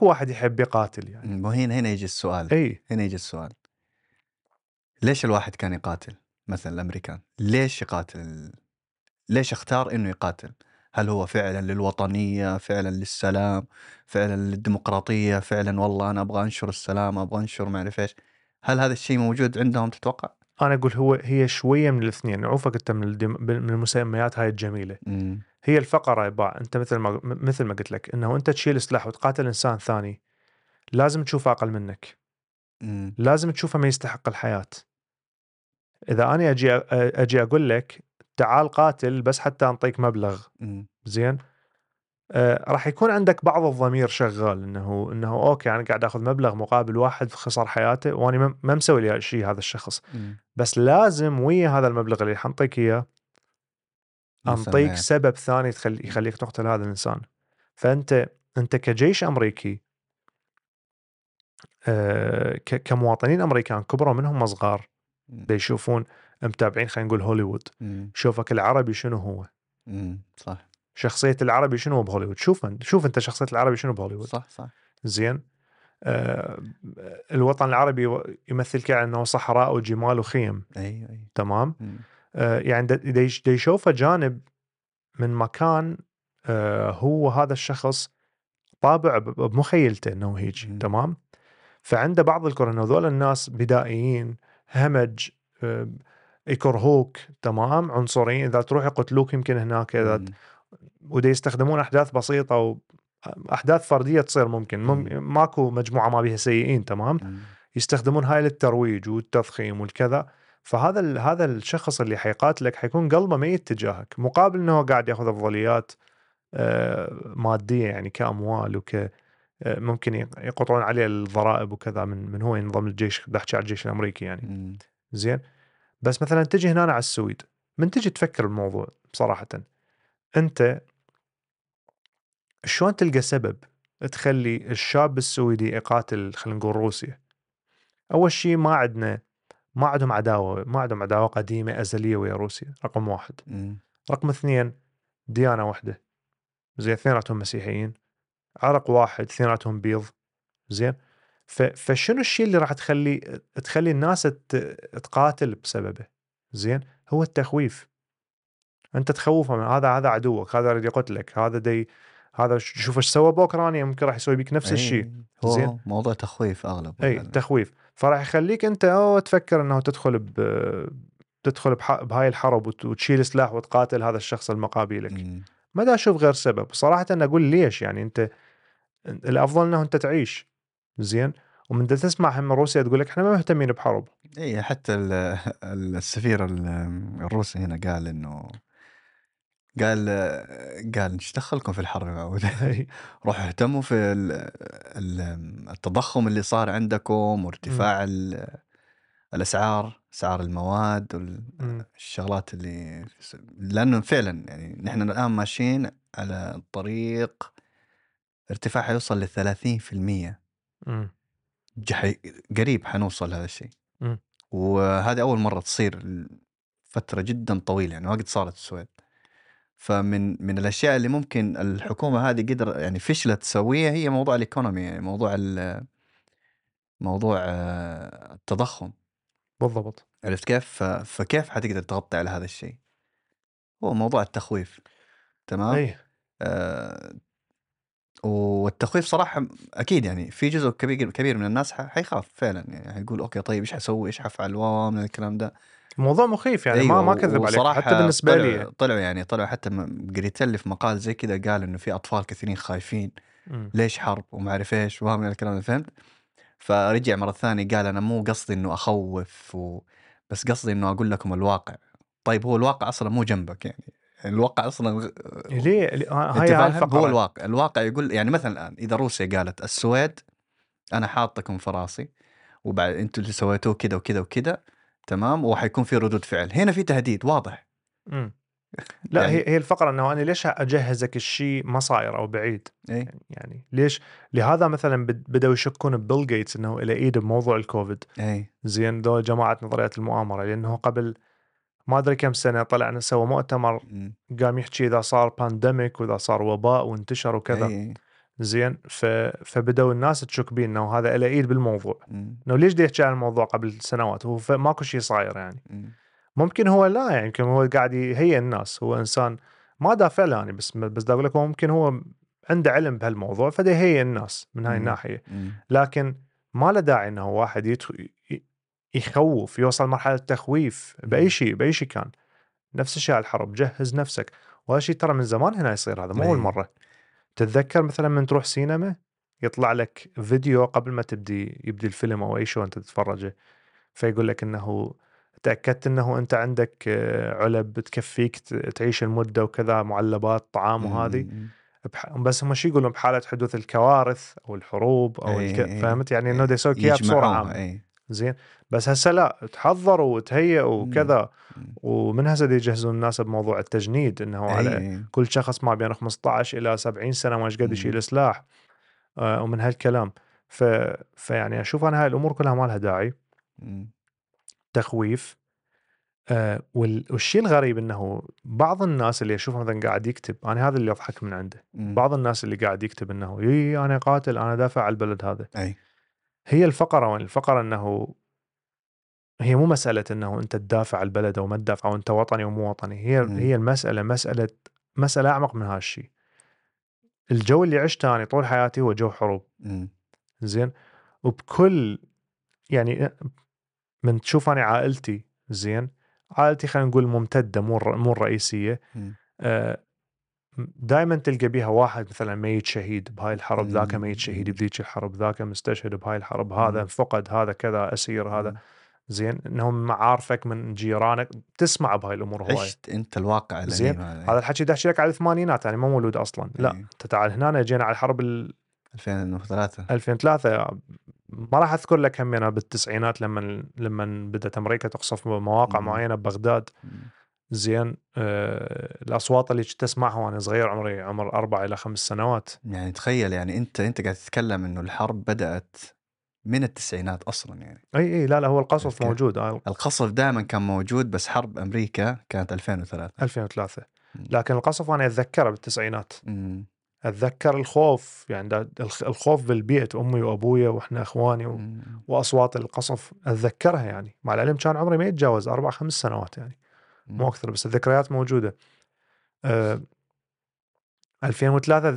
واحد يحب يقاتل يعني. هنا يجي السؤال ليش الواحد كان يقاتل مثلا الأمريكان؟ ليش يقاتل؟ ليش اختار إنه يقاتل؟ هل هو فعلا للوطنية؟ فعلا للسلام؟ فعلا للديمقراطية؟ فعلا والله أنا أبغى أنشر السلام أبغى أنشر ما أعرف إيش؟ هل هذا الشيء موجود عندهم تتوقع؟ أنا أقول هي شوية من الاثنين. عوفك أنت من المسميات هاي الجميلة هي الفقرة يباع. أنت مثل ما قلت لك إنه أنت تشيل سلاح وتقاتل إنسان ثاني لازم تشوفه أقل منك لازم تشوفه ما يستحق الحياة. إذا أنا أجي أقول لك تعال قاتل بس حتى أنطيك مبلغ زين راح يكون عندك بعض الضمير شغال انه اوكي انا قاعد اخذ مبلغ مقابل واحد في خسر حياته وانا ما مسوي لي شيء هذا الشخص. بس لازم ويا هذا المبلغ اللي حنطيك اياه انطيك سبب ثاني يخليك تقتل هذا الانسان. فانت كجيش امريكي كمواطنين امريكان كبروا منهم صغار يشوفون متابعين خلينا نقول هوليوود، شوفك العربي شنو هو، صح، شخصية العربي شنو بهوليوود، شوف انت شخصية العربي شنو بهوليوود، صح زين. الوطن العربي يمثلك على انه صحراء وجمال وخيم، اي تمام. يعني دا يشوفه جانب من مكان هو هذا الشخص طابع بمخيلته انه هيجي، تمام. فعنده بعض الكره انه هذول الناس بدائيين همج، يكرهوك، تمام، عنصريين، اذا تروح يقتلوك يمكن هناك، اذا ودا يستخدمون احداث بسيطه واحداث فرديه تصير ممكن ماكو مجموعه ما بيها سيئين، تمام. يستخدمون هاي للترويج والتضخيم والكذا. فهذا الشخص اللي حيقاتلك حيكون قلبه ميت تجاهك، مقابل انه قاعد ياخذ افضليات ماديه، يعني كاموال ممكن يقطعون عليه الضرائب وكذا من هو ينضم للجيش. بحكي على الجيش الامريكي يعني. زين، بس مثلا تجي هنا على السويد، من تجي تفكر بالموضوع بصراحه، انت شلون تلقى سبب تخلي الشاب السويدي يقاتل خلينا نقول روسيا؟ اول شيء ما عندهم عداوه، ما عندهم عداوه قديمه ازليه ويا روسيا، رقم واحد. رقم اثنين، ديانه واحده، زين، اثنيناتهم مسيحيين، عرق واحد، اثنيناتهم بيض، زين. فشنو الشيء اللي راح تخلي الناس تقاتل بسببه؟ زين، هو التخويف. انت تخوفه من هذا عدوك، هذا يريد يقتلك، هذا شوف ايش سوى باوكرانيا، ممكن راح يسوي بك نفس الشيء. زين، موضوع تخويف اغلب، اي تخويف. فراح يخليك انت تفكر انه تدخل بهاي الحرب وتشيل سلاح وتقاتل هذا الشخص المقابلك. ما دا اشوف غير سبب صراحه. انا اقول ليش يعني، انت الافضل انه انت تعيش، زين. ومن دا تسمع هم روسيا تقول لك احنا ما مهتمين بحرب، اي حتى السفير الروسي هنا قال انه قال ايش دخلكم في الحرب؟ روحوا اهتموا في التضخم اللي صار عندكم وارتفاع الاسعار المواد والشغلات اللي، لانه فعلا يعني نحن الان ماشيين على الطريق ارتفاع حيوصل ل 30%، قريب حنوصل هذا الشيء. وهذه اول مره تصير فتره جدا طويله، يعني وقت صارت السويد. فمن الأشياء اللي ممكن الحكومة هذه قدر يعني فشلت تسويها هي موضوع الإيكونومي، يعني موضوع التضخم. بالضبط، عرفت كيف؟ فكيف حتقدر تغطي على هذا الشيء؟ هو موضوع التخويف، تمام. والتخويف صراحة أكيد يعني في جزء كبير من الناس حيخاف فعلا، يعني حيقول أوكي طيب إيش حسوي، إيش حفعل، من الكلام ده. موضوع مخيف يعني، أيوة، ما كذب عليك حتى بالنسبة لي. طلعوا حتى قريت لي في مقال زي كذا قال إنه في أطفال كثيرين خايفين، ليش حرب وما عارف إيش وهم الكلام ده، فهمت؟ فرجع مرة ثانية قال أنا مو قصدي إنه أخوف بس قصدي إنه أقول لكم الواقع. طيب هو الواقع أصلا مو جنبك، يعني الواقع أصلا ليه هو الواقع يقول يعني مثلا الآن إذا روسيا قالت السويد أنا حاطكم في راسي وبعد أنتوا اللي سويتوه كذا وكذا وكذا، تمام، وحيكون في ردود فعل، هنا في تهديد واضح. لا يعني هي الفقرة أنه أنا ليش أجهزك الشيء ما صاير أو بعيد، يعني ليش؟ لهذا مثلا بدأوا يشكون ببيل جيتس أنه إلى إيد بموضوع الكوفيد، زين، دول جماعة نظريات المؤامرة، لأنه قبل ما أدري كم سنة طلعنا سوى مؤتمر قام يحكي إذا صار بانديميك وإذا صار وباء وانتشر وكذا، زين. فبدأوا الناس تشك بيه انه هذا إلى إيد بالموضوع، انه ليش دي يحكي عن الموضوع قبل سنوات هو ماكو شيء صاير يعني. ممكن هو لا يعني، يمكن هو قاعد يهيئ الناس، هو انسان ما دافع له يعني، بس دا اقول لك هو ممكن هو عنده علم بهالموضوع فدا يهيئ الناس من هاي الناحيه. لكن ما له داعي انه واحد يخوف، يوصل مرحله تخويف باي شيء كان. نفس الشيء على الحرب، جهز نفسك. وهذا شيء ترى من زمان هنا يصير، هذا مو اول مره. تتذكر مثلا من تروح سينما يطلع لك فيديو قبل ما يبدي الفيلم او اي شيء انت تتفرجه، فيقول لك انه تاكدت انه انت عندك علب بتكفيك تعيش المده وكذا، معلبات طعام وهذه. بس هم شو يقولون بحالة حدوث الكوارث أو الحروب أو فهمت يعني إنه ديسوك إياه بصورة عامة زين. بس هسه لا تحضروا وتهيئوا وكذا، ومن هسه يجهزون الناس بموضوع التجنيد إنه على كل شخص ما بين 15 إلى 70 سنة ما قد يشيل سلاح ومن هالكلام. فيعني أشوف أنا هاي الأمور كلها ما لها داعي، تخويف. والشيء الغريب إنه بعض الناس اللي أشوفهم مثلا قاعد يكتب، أنا هذا اللي أضحك من عنده، بعض الناس اللي قاعد يكتب إنه يي أنا قاتل أنا دافع عن البلد هذا. هي الفقرة، وان الفقرة إنه هي مو مسألة إنه أنت تدافع عن البلد أو ما تدافع أو أنت وطني ومو وطني، هي المسألة مسألة أعمق من هالشيء. الجو اللي عشت أنا طول حياتي هو جو حروب زين، وبكل يعني من تشوف أنا عائلتي زين، عائلتي خلينا نقول ممتدة مو الرئيسية، دائما تلقى بيها واحد مثلا ميت شهيد بهاي الحرب، ذاك ميت شهيد بذيك الحرب، ذاك مستشهد بهاي الحرب، هذا فقد، هذا كذا أسير، هذا زين. إنهم معارفك من جيرانك تسمع بهاي الأمور هواي. عشت أنت الواقع زين. هذا الحكي ده أحكي لك على الثمانينات، يعني مو مولود أصلا. لا تعال هنا جينا على الحرب 2003 ما راح أذكر لك همينا بالتسعينات لما بدأت أمريكا تقصف مواقع معينة ببغداد زين. الأصوات اللي تسمعها وأنا صغير، عمر 4 إلى 5 سنوات. يعني تخيل، يعني أنت قاعد تتكلم إنه الحرب بدأت من التسعينات أصلا يعني. أي لا هو القصف موجود، القصف دائما كان موجود، بس حرب أمريكا كانت 2003. لكن القصف أنا أتذكره بالتسعينات، أتذكر الخوف، يعني الخوف بالبيت، أمي وأبويا وإحنا إخواني وأصوات القصف أتذكرها يعني، مع العلم كان عمري ما يتجاوز 4-5 سنوات يعني، مو أكثر، بس الذكريات موجودة. 2003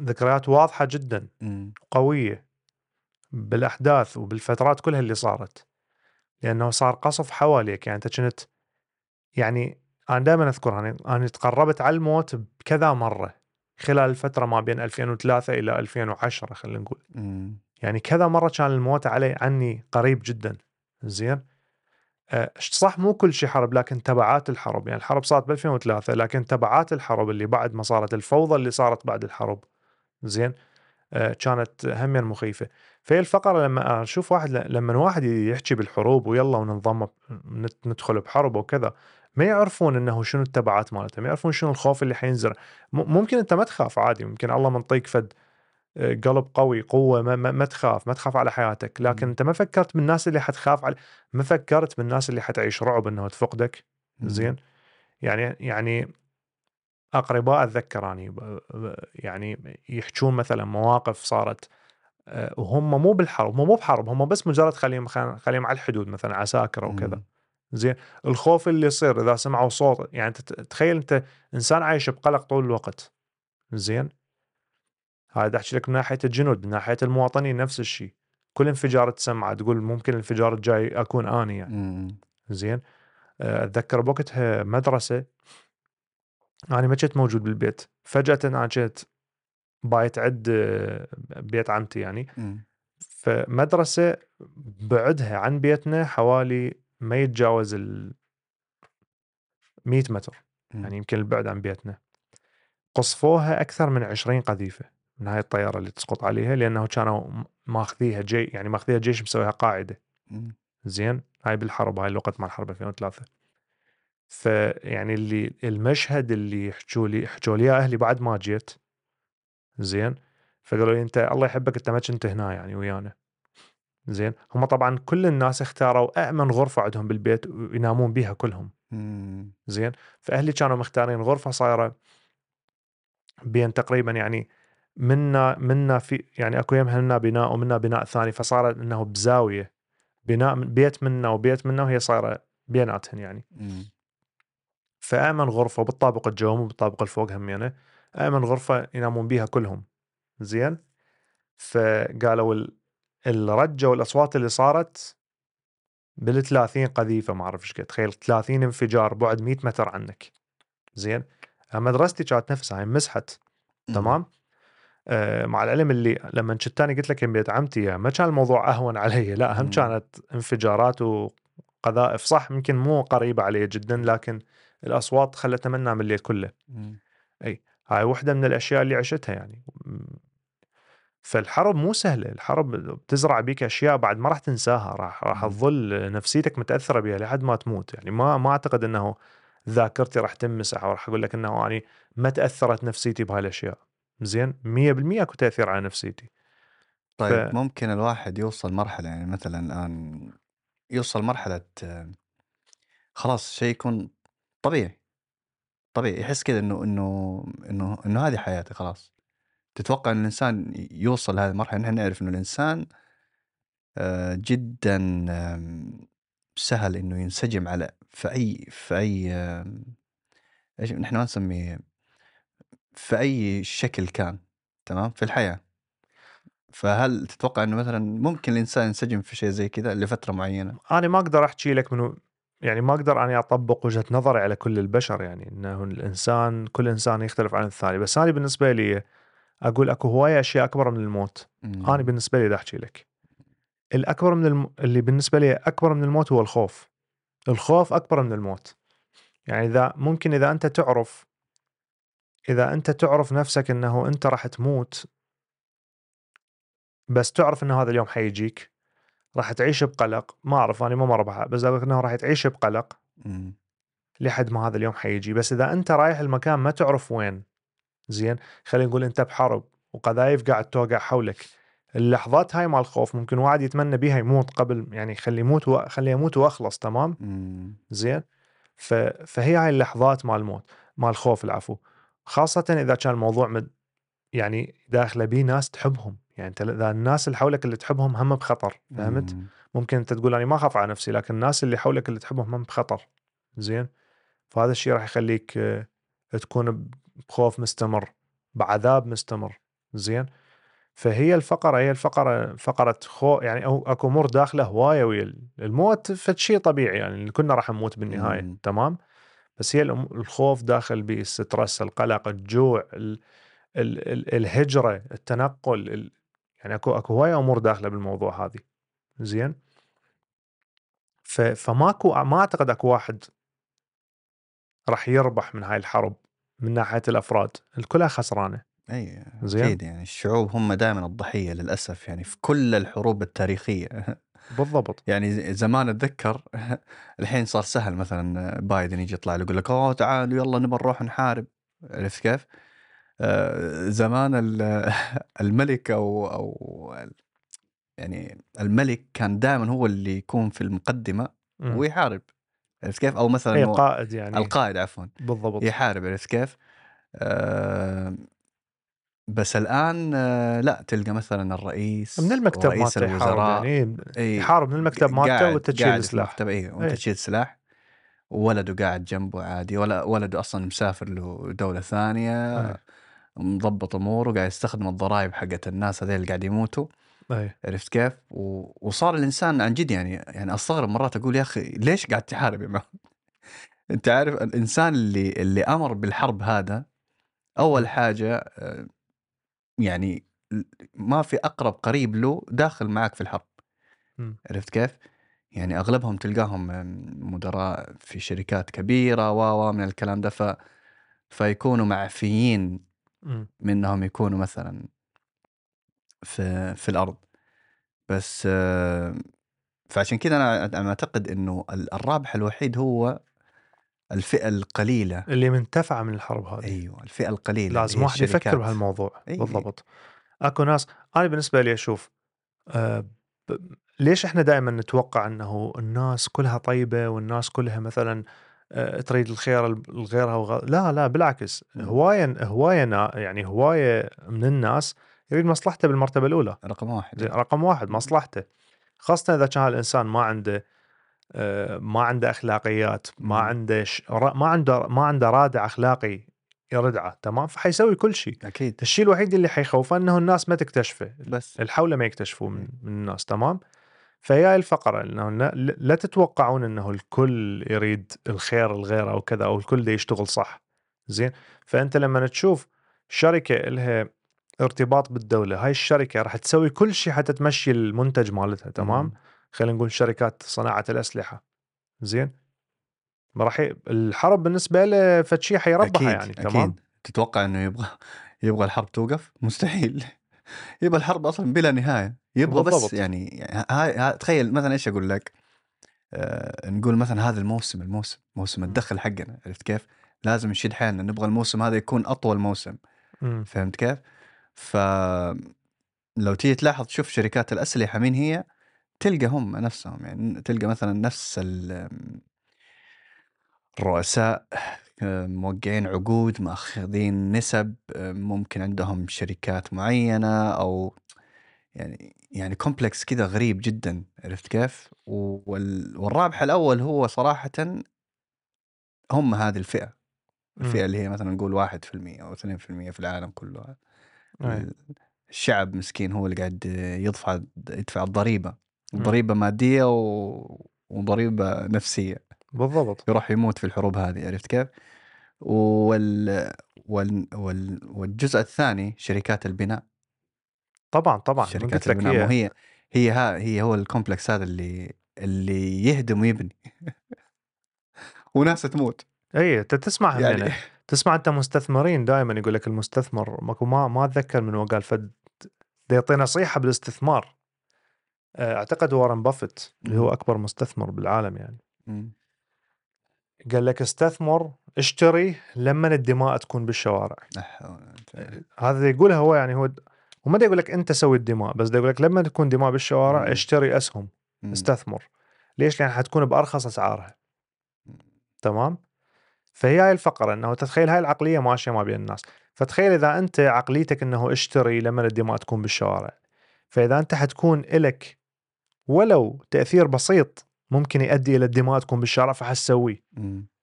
ذكريات واضحة جدا قوية بالأحداث وبالفترات كلها اللي صارت، لأنه صار قصف حواليك. يعني أنت كنت، يعني أنا دائما أذكر أنا تقربت على الموت بكذا مرة خلال الفترة ما بين 2003 إلى 2010 خلينا نقول، يعني كذا مرة كان الموت علي عني قريب جدا زين. صح مو كل شيء حرب، لكن تبعات الحرب، يعني الحرب صارت ب 2003، لكن تبعات الحرب اللي بعد ما صارت، الفوضى اللي صارت بعد الحرب زين، كانت هميا مخيفة. في الفقرة لما أشوف لما واحد يحكي بالحروب ويلا وننضم ندخل بحرب وكذا، ما يعرفون إنه شنو التبعات مالته، ما يعرفون شنو الخوف اللي حينزرع. ممكن أنت ما تخاف عادي، ممكن الله منطيك فد قلب قوي، قوة، ما تخاف على حياتك، لكن أنت ما فكرت بالناس اللي حتخاف على، ما فكرت بالناس اللي حتعيش رعب إنه تفقدك زين. يعني أقرباء أتذكراني يعني يحجون مثلا مواقف صارت وهم مو بحرب، هم بس مجرد خليهم على الحدود، مثلا عساكر أو كذا زين. الخوف اللي يصير إذا سمعوا صوت، يعني تخيل أنت إنسان عايش بقلق طول الوقت زين. هذا أحكي لك من ناحية الجنود، من ناحية المواطنين نفس الشيء، كل انفجار تسمع تقول ممكن الانفجار الجاي أكون أنا يعني زين. أتذكر بوقتها مدرسة، أنا ما كنت موجود بالبيت، فجأة أنا كنت بايتعد بيت عمتي يعني، فمدرسة بعدها عن بيتنا حوالي ما يتجاوز 100 متر يعني، يمكن البعد عن بيتنا. قصفوها أكثر من 20 قذيفة من هاي الطيارة اللي تسقط عليها، لأنه كانوا ماخذيها جيش مسويها قاعدة زين. هاي بالحرب، هاي الوقت مع الحرب 2003. فيعني اللي المشهد اللي حجولي أهلي بعد ما جيت زين، فقالوا لي أنت الله يحبك أنت ما كنت هنا يعني ويانا زين. هم طبعا كل الناس اختاروا أأمن غرفة عندهم بالبيت وينامون بيها كلهم زين. فأهلي كانوا مختارين غرفة صايرة بين تقريبا، يعني منا في، يعني اكو يمهنا بناء ومنا بناء ثاني، فصارت انه بزاويه بناء بيت منا وبيت منا، وهي صايره بيناتهم يعني. فامن غرفه بالطابق الجوم وبالطابق الفوق همينه، امن غرفه ينامون بيها كلهم زين. فقالوا الرجه والاصوات اللي صارت بال30 قذيفه، ما اعرف ايش قد، تخيل 30 انفجار بعد 100 متر عنك زين. مدرستي كانت نفسها هاي مسحت تمام. مع العلم اللي لما شتاني قلت لك بيت عمتي، ما كان الموضوع أهون علي، لا هم كانت انفجارات وقذائف، صح ممكن مو قريبة علي جدا، لكن الأصوات خلتنا من الليل كله. أي هاي واحدة من الأشياء اللي عشتها يعني. فالحرب مو سهلة، الحرب بتزرع بيك أشياء بعد ما راح تنساها، راح تظل نفسيتك متأثرة بها لحد ما تموت يعني. ما أعتقد أنه ذاكرتي راح تمسح وراح أقول لك أنه يعني ما تأثرت نفسيتي بهالأشياء. زين 100% أكو تأثير على نفسيتي. طيب ممكن الواحد يوصل مرحلة يعني مثلا الآن يوصل مرحلة خلاص شيء يكون طبيعي يحس كده إنه هذه حياته خلاص. تتوقع أن الإنسان يوصل هذه المرحلة؟ نحن نعرف إنه الإنسان جدا سهل إنه ينسجم على في أي إيش نحن نسميه في أي شكل كان تمام في الحياة. فهل تتوقع إنه مثلا ممكن الإنسان ينسجم في شيء زي كذا لفترة معينة؟ أنا ما أقدر أحكي لك منه يعني، ما أقدر أنا أطبق وجهة نظري على كل البشر يعني، إنه الإنسان كل إنسان يختلف عن الثاني. بس أنا بالنسبة لي أقول أكو هواية أشياء أكبر من الموت. أنا بالنسبة لي دا أحكي لك الأكبر من اللي بالنسبة لي أكبر من الموت هو الخوف. الخوف أكبر من الموت يعني. إذا ممكن إذا أنت تعرف نفسك أنه أنت راح تموت، بس تعرف أنه هذا اليوم حيجيك، راح تعيش بقلق. ما أعرف أنا ما مربحة، بس أقول أنه راح تعيش بقلق لحد ما هذا اليوم حيجي. بس إذا أنت رايح المكان ما تعرف وين، زين خلينا نقول أنت بحرب وقذايف قاعد توقع حولك، اللحظات هاي مع الخوف ممكن واحد يتمنى بيها يموت قبل يعني، خلي يموت وأخلص تمام. زين فهي هاي اللحظات مع الموت مع الخوف العفو، خاصة إذا كان الموضوع يعني داخله بيه ناس تحبهم يعني. أنت إذا الناس اللي حولك اللي تحبهم هم بخطر، فهمت؟ ممكن أنت تقول أنا ما أخاف على نفسي، لكن الناس اللي حولك اللي تحبهم هم بخطر. زين فهذا الشيء راح يخليك تكون بخوف مستمر، بعذاب مستمر. زين فهي الفقرة فقرة خوف يعني، أو أكو أمور داخله هواية ويا الموت، فشيء طبيعي يعني كلنا راح نموت بالنهاية تمام. بس هي الخوف داخل بيه، السترس، القلق، الجوع، الهجرة، التنقل، يعني أكو هواية أمور داخله بالموضوع هذه. زين ما أعتقد أكو واحد راح يربح من هاي الحرب من ناحية الأفراد، الكلها خسرانة. أي أكيد يعني الشعوب هم دائما الضحية للأسف يعني في كل الحروب التاريخية. بالضبط يعني زمان أتذكر الحين صار سهل مثلا بايدن يجي يطلع يقول لك أوه تعالوا يلا نبغى نروح نحارب، عرفت كيف؟ زمان الملك أو يعني الملك كان دائما هو اللي يكون في المقدمة ويحارب، عرفت كيف؟ أو مثلا القائد يعني القائد عفوا بالضبط يحارب، عرفت كيف؟ بس الآن لا، تلقى مثلا الرئيس من المكتب رئيس الوزراء يعني يحارب من المكتب مالته وتشيل السلاح ولده قاعد جنبه عادي، ولا ولده أصلا مسافر له دولة ثانية مضبط أموره وقاعد يستخدم الضرائب حقة الناس هذول اللي قاعد يموتوا، عرفت كيف؟ وصار الإنسان عن جد يعني أستغرب مرات أقول يا أخي ليش قاعد تحارب يا معه؟ أنت عارف الإنسان اللي أمر بالحرب هذا أول حاجة يعني ما في أقرب قريب له داخل معك في الحرب، عرفت كيف؟ يعني أغلبهم تلقاهم مدراء في شركات كبيرة من الكلام ده، فيكونوا معفيين منهم يكونوا مثلا في الأرض. بس فعشان كده أنا أعتقد أنه الرابح الوحيد هو الفئة القليلة اللي منتفعة من الحرب هذه. أيوة الفئة القليلة، لازم واحد يفكر بهالموضوع. أيوة. بالضبط. أكو ناس أنا بالنسبة لي أشوف ليش إحنا دائما نتوقع أنه الناس كلها طيبة والناس كلها مثلا تريد الخير لغيرها لا بالعكس، هواية يعني هواية من الناس يريد مصلحته بالمرتبة الأولى، رقم واحد مصلحته، خاصة إذا كان الإنسان ما عنده أخلاقيات، ما عنده رادع أخلاقي يردعه تمام، فحيسوي كل شيء. أكيد الشيء الوحيد اللي حيخوفه أنه الناس ما تكتشفه، بس الحولة ما يكتشفوه من الناس تمام. فهي الفقرة أنه لا تتوقعون أنه الكل يريد الخير الغير أو كذا، أو الكل ده يشتغل صح. زين فأنت لما تشوف شركة لها ارتباط بالدولة، هاي الشركة راح تسوي كل شيء حتى تمشي المنتج مالتها تمام. خلينا نقول شركات صناعة الأسلحة، زين ما راح الحرب بالنسبة له فشي حيربحها يعني تمام. تتوقع انه يبغى الحرب توقف؟ مستحيل. يبغى الحرب اصلا بلا نهايه، يبغى بس يعني هاي تخيل مثلا ايش اقول لك، نقول مثلا هذا الموسم الدخل حقنا، عرفت كيف؟ لازم نشد حالنا، نبغى الموسم هذا يكون اطول موسم. فهمت كيف؟ فلو تيجي تلاحظ تشوف شركات الاسلحه مين هي، تلقى هم نفسهم، يعني تلقى مثلا نفس الرؤساء موقعين عقود، ماخذين نسب، ممكن عندهم شركات معينه، او يعني كومبلكس كذا غريب جدا، عرفت كيف؟ والرابح الاول هو صراحه هم هذه الفئه اللي هي مثلا نقول 1% او 2% في العالم كله. الشعب مسكين هو اللي قاعد يدفع الضريبه ماديه وضريبه نفسيه. بالضبط، يروح يموت في الحروب هذه، عرفت كيف؟ والجزء الثاني شركات البناء. طبعا شركات البناء هي هو الكومبلكس هذا اللي يهدم ويبني وناس تموت. اي انت تسمع يعني تسمع انت مستثمرين دائما يقول لك المستثمر ما اتذكر من هو قال، فد يعطي نصيحه بالاستثمار، اعتقد وارن بافت اللي هو اكبر مستثمر بالعالم يعني. قال لك استثمر، اشتري لما الدماء تكون بالشوارع. هذا يقولها هو، يعني هو وما دا يقول لك انت سوي الدماء، بس دا يقول لك لما تكون دماء بالشوارع اشتري اسهم، استثمر. ليش؟ لان حتكون بارخص اسعارها. تمام. فهي هاي الفقره، انه تتخيل هاي العقليه ماشيه ما بين الناس. فتخيل اذا انت عقليتك انه اشتري لما الدماء تكون بالشوارع، فاذا انت حتكون لك ولو تاثير بسيط ممكن يؤدي الى الدماء تكون بالشارع، فحتسويه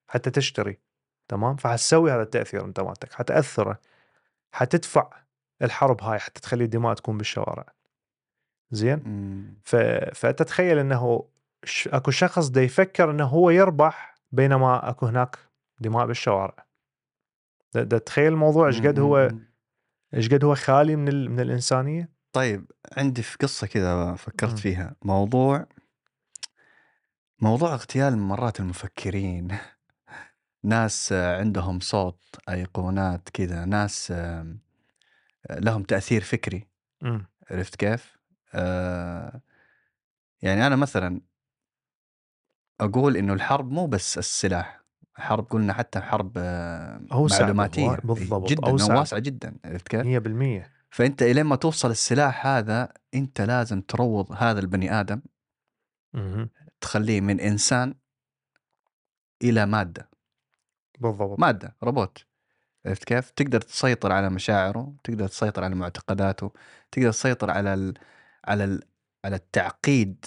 حتى تشتري. تمام. فحتسوي هذا التاثير، انت مالتك حتاثره، حتدفع الحرب هاي حتى تخلي الدماء تكون بالشوارع. زين. فتتخيل انه اكو شخص دا يفكر انه هو يربح بينما اكو هناك دماء بالشوارع. دا تخيل الموضوع ايش قد هو خالي من الانسانيه. طيب، عندي في قصه كذا فكرت فيها، موضوع اغتيال مرات المفكرين، ناس عندهم صوت، أيقونات كذا، ناس لهم تأثير فكري. عرفت كيف؟ يعني أنا مثلا أقول إنه الحرب مو بس السلاح، حرب قلنا حتى حرب معلوماتية جدا واسعة جدا. عرفت كيف؟ 100%. فأنت إلين ما توصل السلاح هذا، أنت لازم تروض هذا البني آدم، تخليه من إنسان إلى مادة. بالضبط، مادة، روبوت. عرفت كيف؟ تقدر تسيطر على مشاعره، تقدر تسيطر على معتقداته، تقدر تسيطر على التعقيد.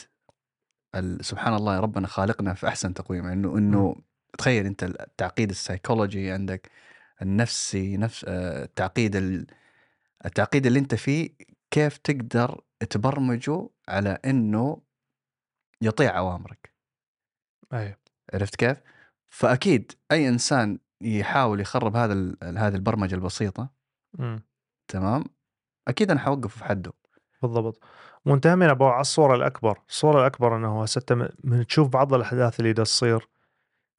سبحان الله، ربنا خالقنا في أحسن تقويم، إنه تخيل أنت التعقيد السايكولوجي عندك، النفسي، نفس التعقيد اللي أنت فيه، كيف تقدر تبرمجه على إنه يطيع أوامرك. أيوة. عرفت كيف؟ فأكيد أي إنسان يحاول يخرب هذه البرمجة البسيطة، تمام، أكيد أنا حوقف في حده. بالضبط. وانتهمنا على الصورة الأكبر أنه هسه من تشوف بعض الأحداث اللي دا تصير،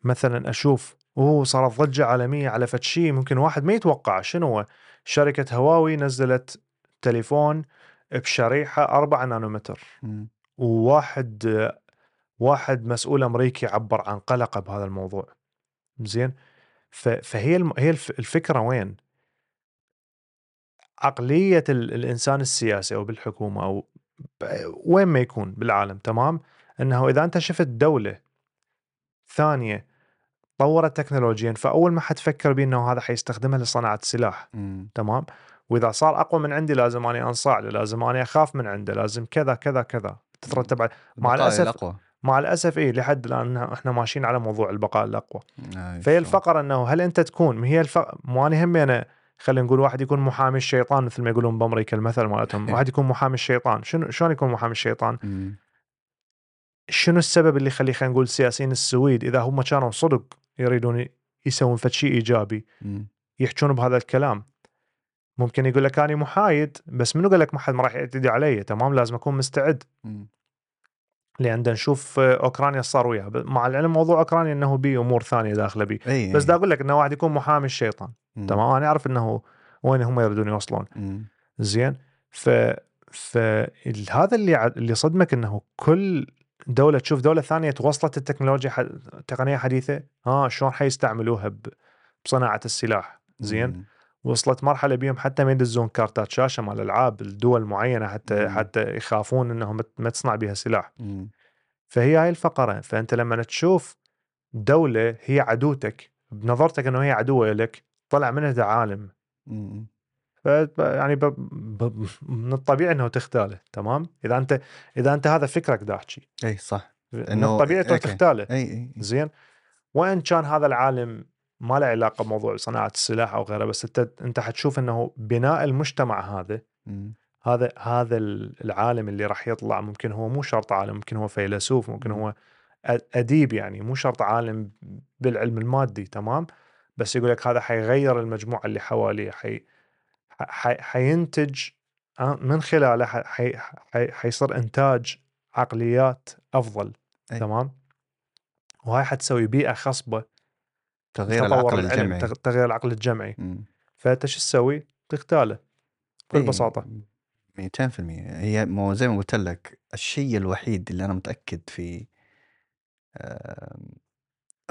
مثلا أشوف صارت ضجة عالمية على فتشي ممكن واحد ما يتوقع. شنو؟ شركة هواوي نزلت تليفون بشريحة 4 نانومتر. وواحد مسؤول أمريكي عبر عن قلقه بهذا الموضوع. زين. فهي الفكرة وين؟ عقلية الإنسان السياسي أو بالحكومة أو وين ما يكون بالعالم، تمام، أنه إذا أنت شفت دولة ثانية طورت تكنولوجيا، فأول ما حتفكر بي أنه هذا حيستخدمها لصناعة سلاح. تمام. وإذا صار أقوى من عندي لازم أنا أنصاع له، لازم أنا أخاف من عنده، لازم كذا كذا كذا. تترتب مع الأسف إيه لحد الآن إحنا ماشيين على موضوع البقاء الأقوى. فهي الفقرة أنه هل أنت تكون أنا خلينا نقول واحد يكون محامي الشيطان، مثل ما يقولون بأمريكا المثل مالتهم، واحد يكون محامي الشيطان. شلون يكون محامي الشيطان؟ شنو السبب اللي يخلي خلينا نقول السياسيين السويد، إذا هم كانوا صدق يريدون يسوون فشي إيجابي، يحجون بهذا الكلام؟ ممكن يقول لك أنا محايد، بس منو قال لك ما حد ما راح يعتدي علي؟ تمام، لازم أكون مستعد. لأن نشوف أوكرانيا صار وياها، مع العلم موضوع أوكرانيا أنه بي أمور ثانية داخلة بي. بس دا أقول لك أنه واحد يكون محامي الشيطان، تمام، أنا أعرف أنه وين هم يردون يوصلون. زين، فهذا اللي صدمك أنه كل دولة تشوف دولة ثانية توصلت التكنولوجيا التقنية حديثة، شلون حيستعملوها بصناعة السلاح. زين، وصلت مرحلة بيهم حتى ما يدزون كارتات شاشة مال الألعاب الدول معينة حتى يخافون أنهم ما تصنع بها سلاح. فهي هاي الفقرة. فأنت لما تشوف دولة هي عدوتك بنظرتك أنه هي عدوة لك، طلع منها ده عالم، يعني من الطبيعي أنه تختاله. تمام، إذا أنت هذا فكرك داحشي، أي صح، من الطبيعي تختاله. زين، وإن كان هذا العالم ما له علاقة بموضوع صناعة السلاح أو غيره، بس أنت حتشوف أنه بناء المجتمع هذا هذا العالم اللي راح يطلع، ممكن هو مو شرط عالم، ممكن هو فيلسوف، ممكن هو أديب، يعني مو شرط عالم بالعلم المادي، تمام، بس يقولك هذا حيغير المجموعة اللي حواليه، حينتج من خلاله، حيصير إنتاج عقليات أفضل. تمام، وهاي حتسوي بيئة خصبة تغيير العقل الجمعي. تغيير العقل الجمعي. فأنت شو تسوي؟ تختاله بكل بساطة، 200%. هي مو زي ما قلت لك، الشيء الوحيد اللي أنا متأكد فيه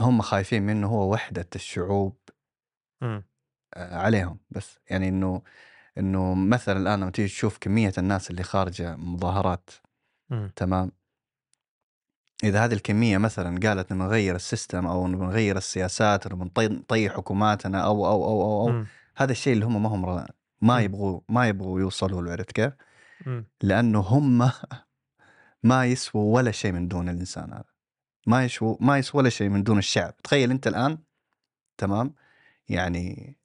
هم خايفين منه هو وحدة الشعوب عليهم بس. يعني إنه مثلا الآن لما تيجي تشوف كمية الناس اللي خارجة مظاهرات، تمام، إذا هذه الكمية مثلا قالت نغير السيستم أو نغير السياسات أو نطي حكوماتنا أو أو أو أو, أو هذا الشيء اللي هم ما يبغوا يوصلوا له، عرفت كيف؟ لأنه هم ما يسووا ولا شيء من دون الإنسان هذا، ما يسووا ولا شيء من دون الشعب. تخيل أنت الآن، تمام، يعني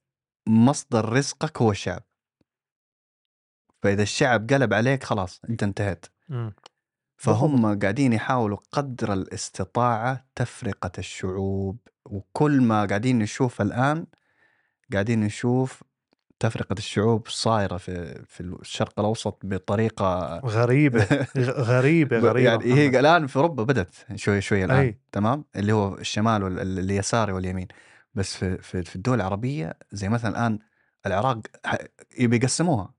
مصدر رزقك هو الشعب، فإذا الشعب قلب عليك خلاص أنت انتهت. فهم قاعدين يحاولوا قدر الاستطاعة تفرقة الشعوب، وكل ما قاعدين نشوف الآن قاعدين نشوف تفرقة الشعوب صايرة في الشرق الأوسط بطريقة غريبة غريبة غريبة. يعني هي الآن في أوروبا بدت شوي شوي الآن، تمام، اللي هو الشمال واليساري واليمين، بس في الدول العربية زي مثلا الآن العراق يقسموها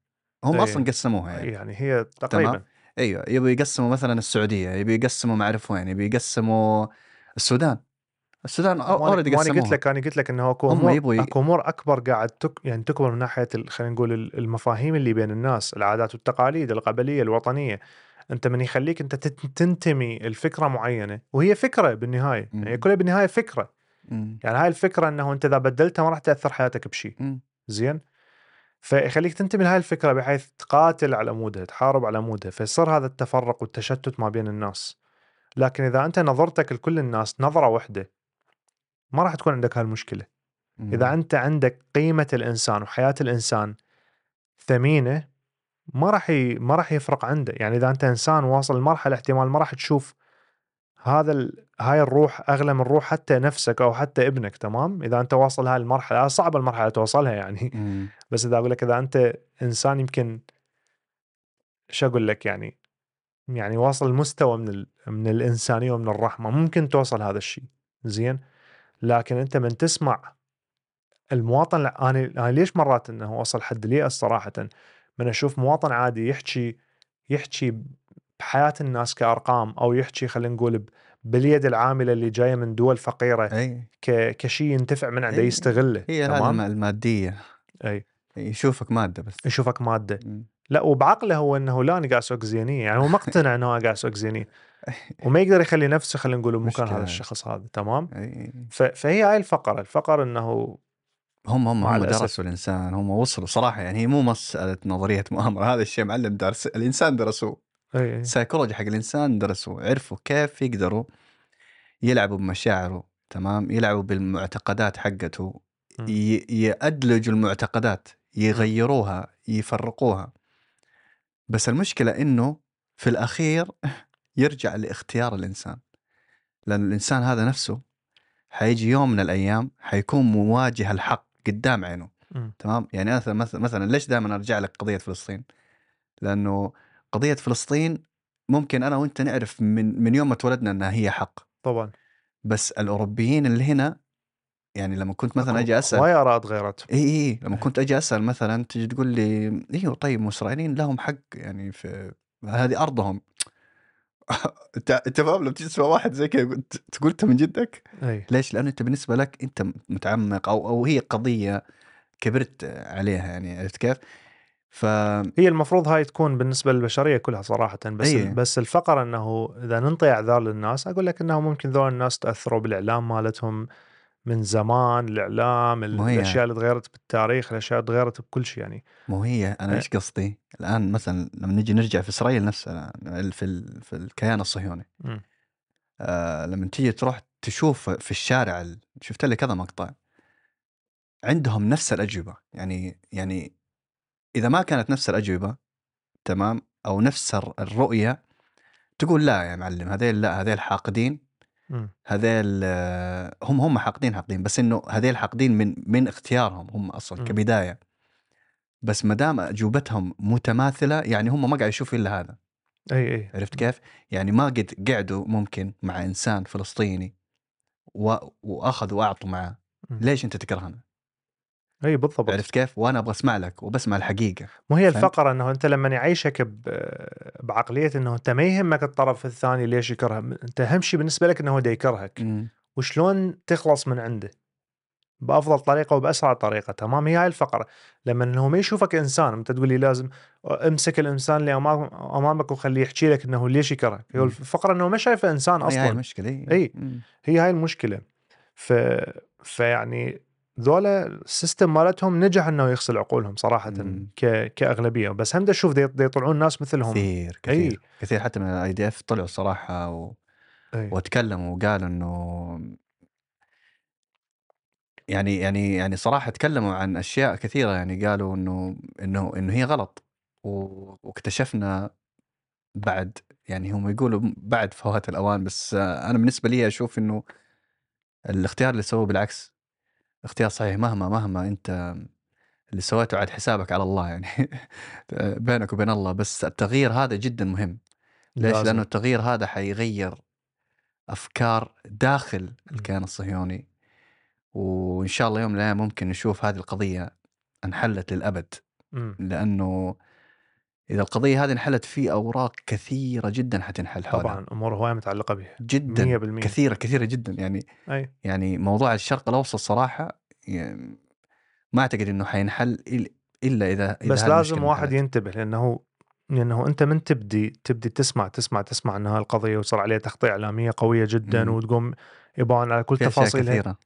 هم، أصلا قسموها يعني هي تقريبا، تمام؟ ايوه، يبي يقسموا مثلا السعوديه، يبي يقسموا ما اعرف وين، يبي يقسموا السودان اوريدي قسموها. انا قلت لك انه اكو امور اكبر قاعد يعني تكبر من ناحيه خلينا نقول المفاهيم اللي بين الناس، العادات والتقاليد، القبليه، الوطنيه. انت من يخليك انت تنتمي الفكره معينه، وهي فكره بالنهايه، يعني كلها بالنهايه فكره. يعني هاي الفكره انه انت اذا بدلتها ما راح تاثر حياتك بشيء. زين، فيخليك تنتبه لهاي الفكرة بحيث تقاتل على عمودها، تحارب على عمودها، فيصير هذا التفرق والتشتت ما بين الناس. لكن إذا أنت نظرتك لكل الناس نظرة واحدة، ما راح تكون عندك هالمشكلة. إذا أنت عندك قيمة الإنسان وحياة الإنسان ثمينة، ما راح يفرق عنده. يعني إذا أنت إنسان واصل لمرحلة احتمال ما راح تشوف هاي الروح أغلى من روح حتى نفسك أو حتى ابنك، تمام، إذا أنت واصل هاي المرحلة. صعبة المرحلة توصلها يعني، بس إذا أقول لك إذا أنت إنسان يمكن شو أقول لك، يعني واصل مستوى من الإنسانية ومن الرحمة، ممكن توصل هذا الشيء. زين، لكن أنت من تسمع المواطن، أنا ليش مرات إنه وصل حد ليه الصراحة من أشوف مواطن عادي يحكي بحياة الناس كأرقام، أو يحكي خلينا نقول باليد العاملة اللي جاية من دول فقيرة كشي ينتفع من عنده، يستغله. هي هذا المادية، يشوفك مادة بس، يشوفك مادة. لا، وبعقله هو أنه لا، أنا قاعس أكزيني، يعني هو مقتنع أنه أنا قاعس أكزيني، وما يقدر يخلي نفسه خلينا نقول مكان هذا الشخص هذا، تمام. فهي هاي الفقر أنه هم درسوا الإنسان، هم وصلوا صراحة. يعني هي مو مسألة نظرية مؤامرة، هذا الشيء معلم درس الإنسان درسوه، سايكولوجي حق الإنسان درسوا، عرفوا كيف يقدروا يلعبوا بمشاعره، تمام، يلعبوا بالمعتقدات حقته، يأدلجوا المعتقدات، يغيروها، يفرقوها. بس المشكلة إنه في الأخير يرجع لاختيار الإنسان، لأن الإنسان هذا نفسه حيجي يوم من الأيام حيكون مواجه الحق قدام عينه، تمام. يعني مثلا ليش دائما أرجع لك قضية فلسطين؟ لأنه قضية فلسطين ممكن أنا وأنت نعرف من يوم ما اتولدنا أنها هي حق طبعا. بس الأوروبيين اللي هنا يعني لما كنت مثلا أجي أسأل ما يراد غيرته إيه لما كنت أجي أسأل مثلا تجي تقول لي إيه طيب إسرائيليين لهم حق يعني في هذه أرضهم. أنت فاهم لما تسمع واحد زي كذا تقول أنت من جدك أي. ليش؟ لأنه أنت بالنسبة لك أنت متعمق أو هي قضية كبرت عليها يعني عرفت كيف. هي المفروض هاي تكون بالنسبة للبشرية كلها صراحة بس أيه. بس الفقرة أنه إذا ننطي أعذار للناس أقول لك أنه ممكن ذول الناس تأثروا بالإعلام مالتهم من زمان. الإعلام الأشياء اللي تغيرت بالتاريخ الأشياء اللي تغيرت بكل شيء يعني مو هي أنا إيش قصدي الآن مثلا لما نجي نرجع في إسرائيل نفسها في الكيان الصهيوني لما تيجي تروح تشوف في الشارع شفت لي كذا مقطع عندهم نفس الأجوبة يعني إذا ما كانت نفس الأجوبة تمام أو نفس الرؤية تقول لا يا معلم هذيل لا هذيل حاقدين هذيل هم حاقدين بس إنه هذيل حاقدين من اختيارهم هم أصلا كبداية. بس مدام أجوبتهم متماثلة يعني هم ما قاعد يشوفوا إلا هذا أي. عرفت كيف يعني ما قد قعدوا ممكن مع إنسان فلسطيني وأخذوا وأعطوا معه ليش أنت تكرهنا اي بالضبط عرفت كيف وانا ابغى اسمع لك وبسمع الحقيقه. مو هي الفقره انه انت لما يعيشك بعقليه انه انت ما يهمك الطرف الثاني ليش يكرهك انت اهم شيء بالنسبه لك انه هو دا يكرهك وشلون تخلص من عنده بافضل طريقه وباسرع طريقه. تمام هي هاي الفقره لما انه ما يشوفك انسان انت تقول لي لازم امسك الانسان اللي امامك وخليه يحكي لك انه ليش يكرهك. الفقره انه ما شايفه انسان اصلا هي المشكله اي هي هاي المشكله. فيعني ذولا السيستم مالتهم نجح انه يغسل عقولهم صراحه كاغلبيه. بس هم تشوف يطلعون ناس مثلهم كثير حتى من الاي دي اف طلعوا صراحه وتكلموا وقالوا انه يعني صراحه تكلموا عن اشياء كثيره يعني قالوا انه هي غلط واكتشفنا بعد يعني هم يقولوا بعد فوات الاوان. بس انا بالنسبه لي اشوف انه الاختيار اللي سووه بالعكس اختيار صحيح مهما انت اللي سويته عاد حسابك على الله يعني بينك وبين الله. بس التغيير هذا جدا مهم. ليش؟ لأنه التغيير هذا حيغير أفكار داخل الكيان الصهيوني وإن شاء الله يوم لا ممكن نشوف هذه القضية انحلت للأبد لأنه إذا القضية هذه انحلت في أوراق كثيرة جدا حتنحل حولها طبعا أمور هواية متعلقة بها جدا 100%. كثيرة جدا يعني أي. يعني موضوع الشرق الأوسط صراحة يعني ما أعتقد أنه حينحل إلا إذا بس لازم واحد ينتبه لأنه أنت من تبدي تسمع أن هذه القضية وصار عليها تغطية إعلامية قوية جدا وتقوم يبان على كل تفاصيلها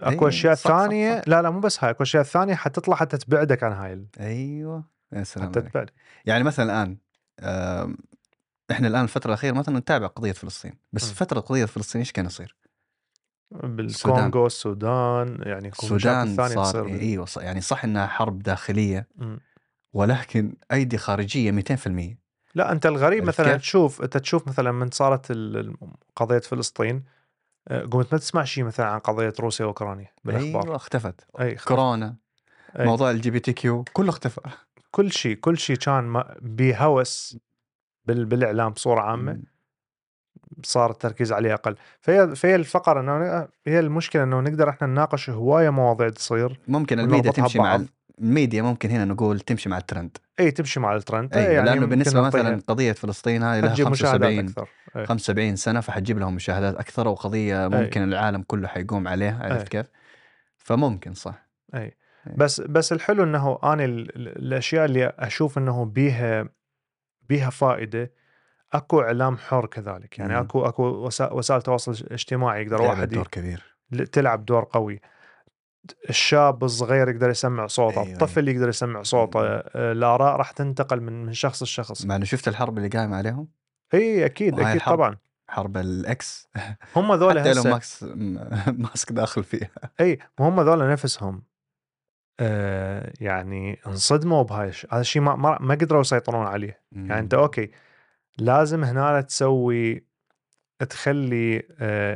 أكو أشياء ثانية صح. لا مو بس هاي أكو أشياء ثانية حتطلع حتى تبعدك عن هاي أيوة يعني مثلا الآن إحنا الآن الفترة الأخيرة مثلا نتابع قضية فلسطين بس فترة قضية فلسطين إيش كان يصير بالكونغو السودان يعني السودان صار إيه يعني صح إنها حرب داخلية ولكن أيدي خارجية 200%. لا أنت الغريب مثلا تشوف مثلا من صارت قضية فلسطين قمت ما تسمع شيء مثلا عن قضية روسيا وأوكرانيا بالأخبار اختفت كورونا موضوع الGBTQ كله اختفى كل شيء كان بهوس بالإعلام بصورة عامة صار التركيز عليه أقل. فهي الفقرة أنه هي المشكلة أنه نقدر إحنا نناقش هواية مواضيع تصير ممكن الميديا تمشي مع الميديا ممكن هنا نقول تمشي مع الترند أي تمشي مع الترند أي يعني لأنه بالنسبة مثلا قضية فلسطين هاي لها 75 سنة فحتجيب لهم مشاهدات أكثر وقضية ممكن العالم كله حيقوم عليها عرفت كيف فممكن صح أي. بس الحلو انه انا الاشياء اللي اشوف انه بيها فائده اكو اعلام حر كذلك يعني اكو وسائل تواصل اجتماعي يقدر واحد دور كبير تلعب دور قوي. الشاب الصغير يقدر يسمع صوته أيوة. الطفل يقدر يسمع صوته الاراء راح تنتقل من شخص لشخص. مع انه شفت الحرب اللي قايمه عليهم اي اكيد طبعا حرب الاكس هم ذولا حتى لو ماسك داخل فيها اي هم ذولا نفسهم يعني انصدموا بهاي هذا الشيء ما قدروا يسيطرون عليه يعني انت اوكي لازم هنا تسوي تخلي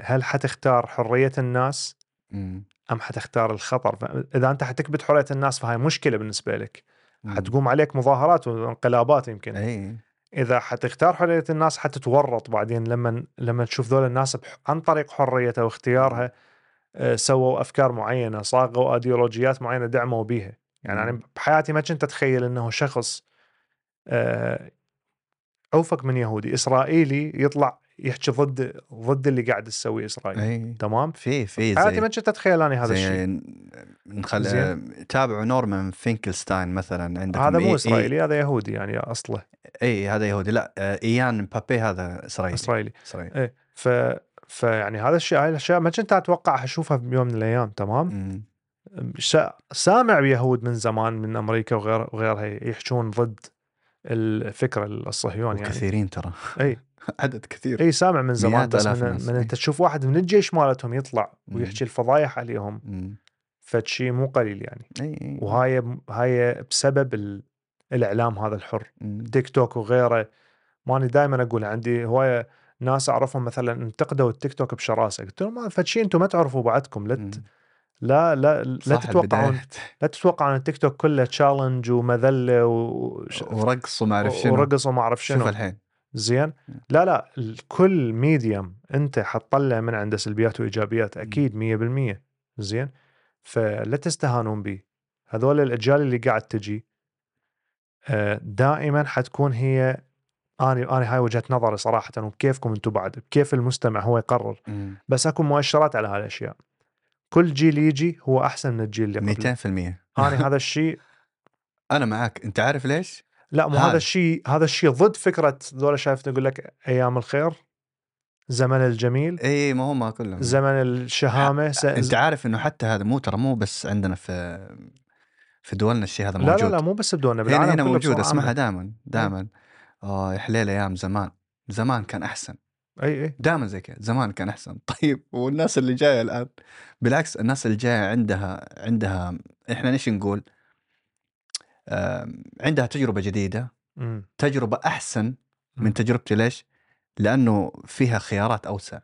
هل حتختار حرية الناس ام حتختار الخطر. اذا انت حتكبت حرية الناس فهاي مشكلة بالنسبة لك حتقوم عليك مظاهرات وانقلابات يمكن إذا حتختار حرية الناس حتتورط بعدين لما تشوف ذول الناس عن طريق حريتها واختيارها سووا أفكار معينة، صاغوا أيديولوجيات معينة دعموا بيها. يعني بحياتي ما كنت أتخيل أنه شخص عوفك من يهودي إسرائيلي يطلع يحكي ضد اللي قاعد تسوي إسرائيل. أي. تمام في حياتي ما كنت أتخيل أنا هذا الشيء. تابعوا نورمان فينكلستاين مثلا، عندك هذا مو إسرائيلي هذا يهودي يعني أصله. أي هذا يهودي، لا إيان بابي هذا إسرائيلي. أي. فيعني هذا الشيء، هاي الأشياء ما كنت أتوقع أشوفها بيوم من الأيام. تمام. سامع بيهود من زمان من أمريكا وغيرها يحشون ضد الفكرة الصهيونية يعني. كثيرين ترى. أي عدد كثير. أي سامع من زمان، بس من أنت تشوف واحد من الجيش مالتهم يطلع ويحكي الفضايح عليهم، فشي مو قليل يعني. أي. وهاي بسبب الإعلام هذا الحر، تيك توك وغيره. ماني دائما أقول عندي هواية ناس أعرفهم مثلا انتقدوا التيك توك بشراسة، قلت لهم فشي أنتم ما تعرفوا بعدكم لا تتوقعون التيك توك كله تشالنج ومذله ورقص وما اعرف شنو شوف الحين زين. لا كل ميديم انت حتطلع من عنده سلبيات وايجابيات اكيد 100%. زين، فلا تستهانون به. هذول الاجيال اللي قاعد تجي دائما حتكون هي انا هاي وجهة نظري صراحه، وبكيفكم انتم بعد، بكيف المستمع هو يقرر، بس اكو مؤشرات على هالاشياء. كل جيل يجي هو أحسن من الجيل اللي قبله 200%. أنا هذا الشيء أنا معك. أنت عارف ليش؟ لا مو هذا الشيء ضد فكرة ذولا. شايف نقول لك أيام الخير، زمن الجميل. إيه ما هو ما كلهم زمن الشهامة. أنت عارف إنه حتى هذا مو بس عندنا في دولنا الشيء هذا موجود. لا مو بس بدولنا، بالعالم هنا موجود. اسمعها دائما يا حليل أيام زمان كان أحسن. أي دائما زي كذا، زمان كان أحسن. طيب والناس اللي جاية الآن بالعكس، الناس اللي جاية عندها إحنا نيش نقول عندها تجربة جديدة، تجربة أحسن من تجربتي. ليش؟ لأنه فيها خيارات أوسع.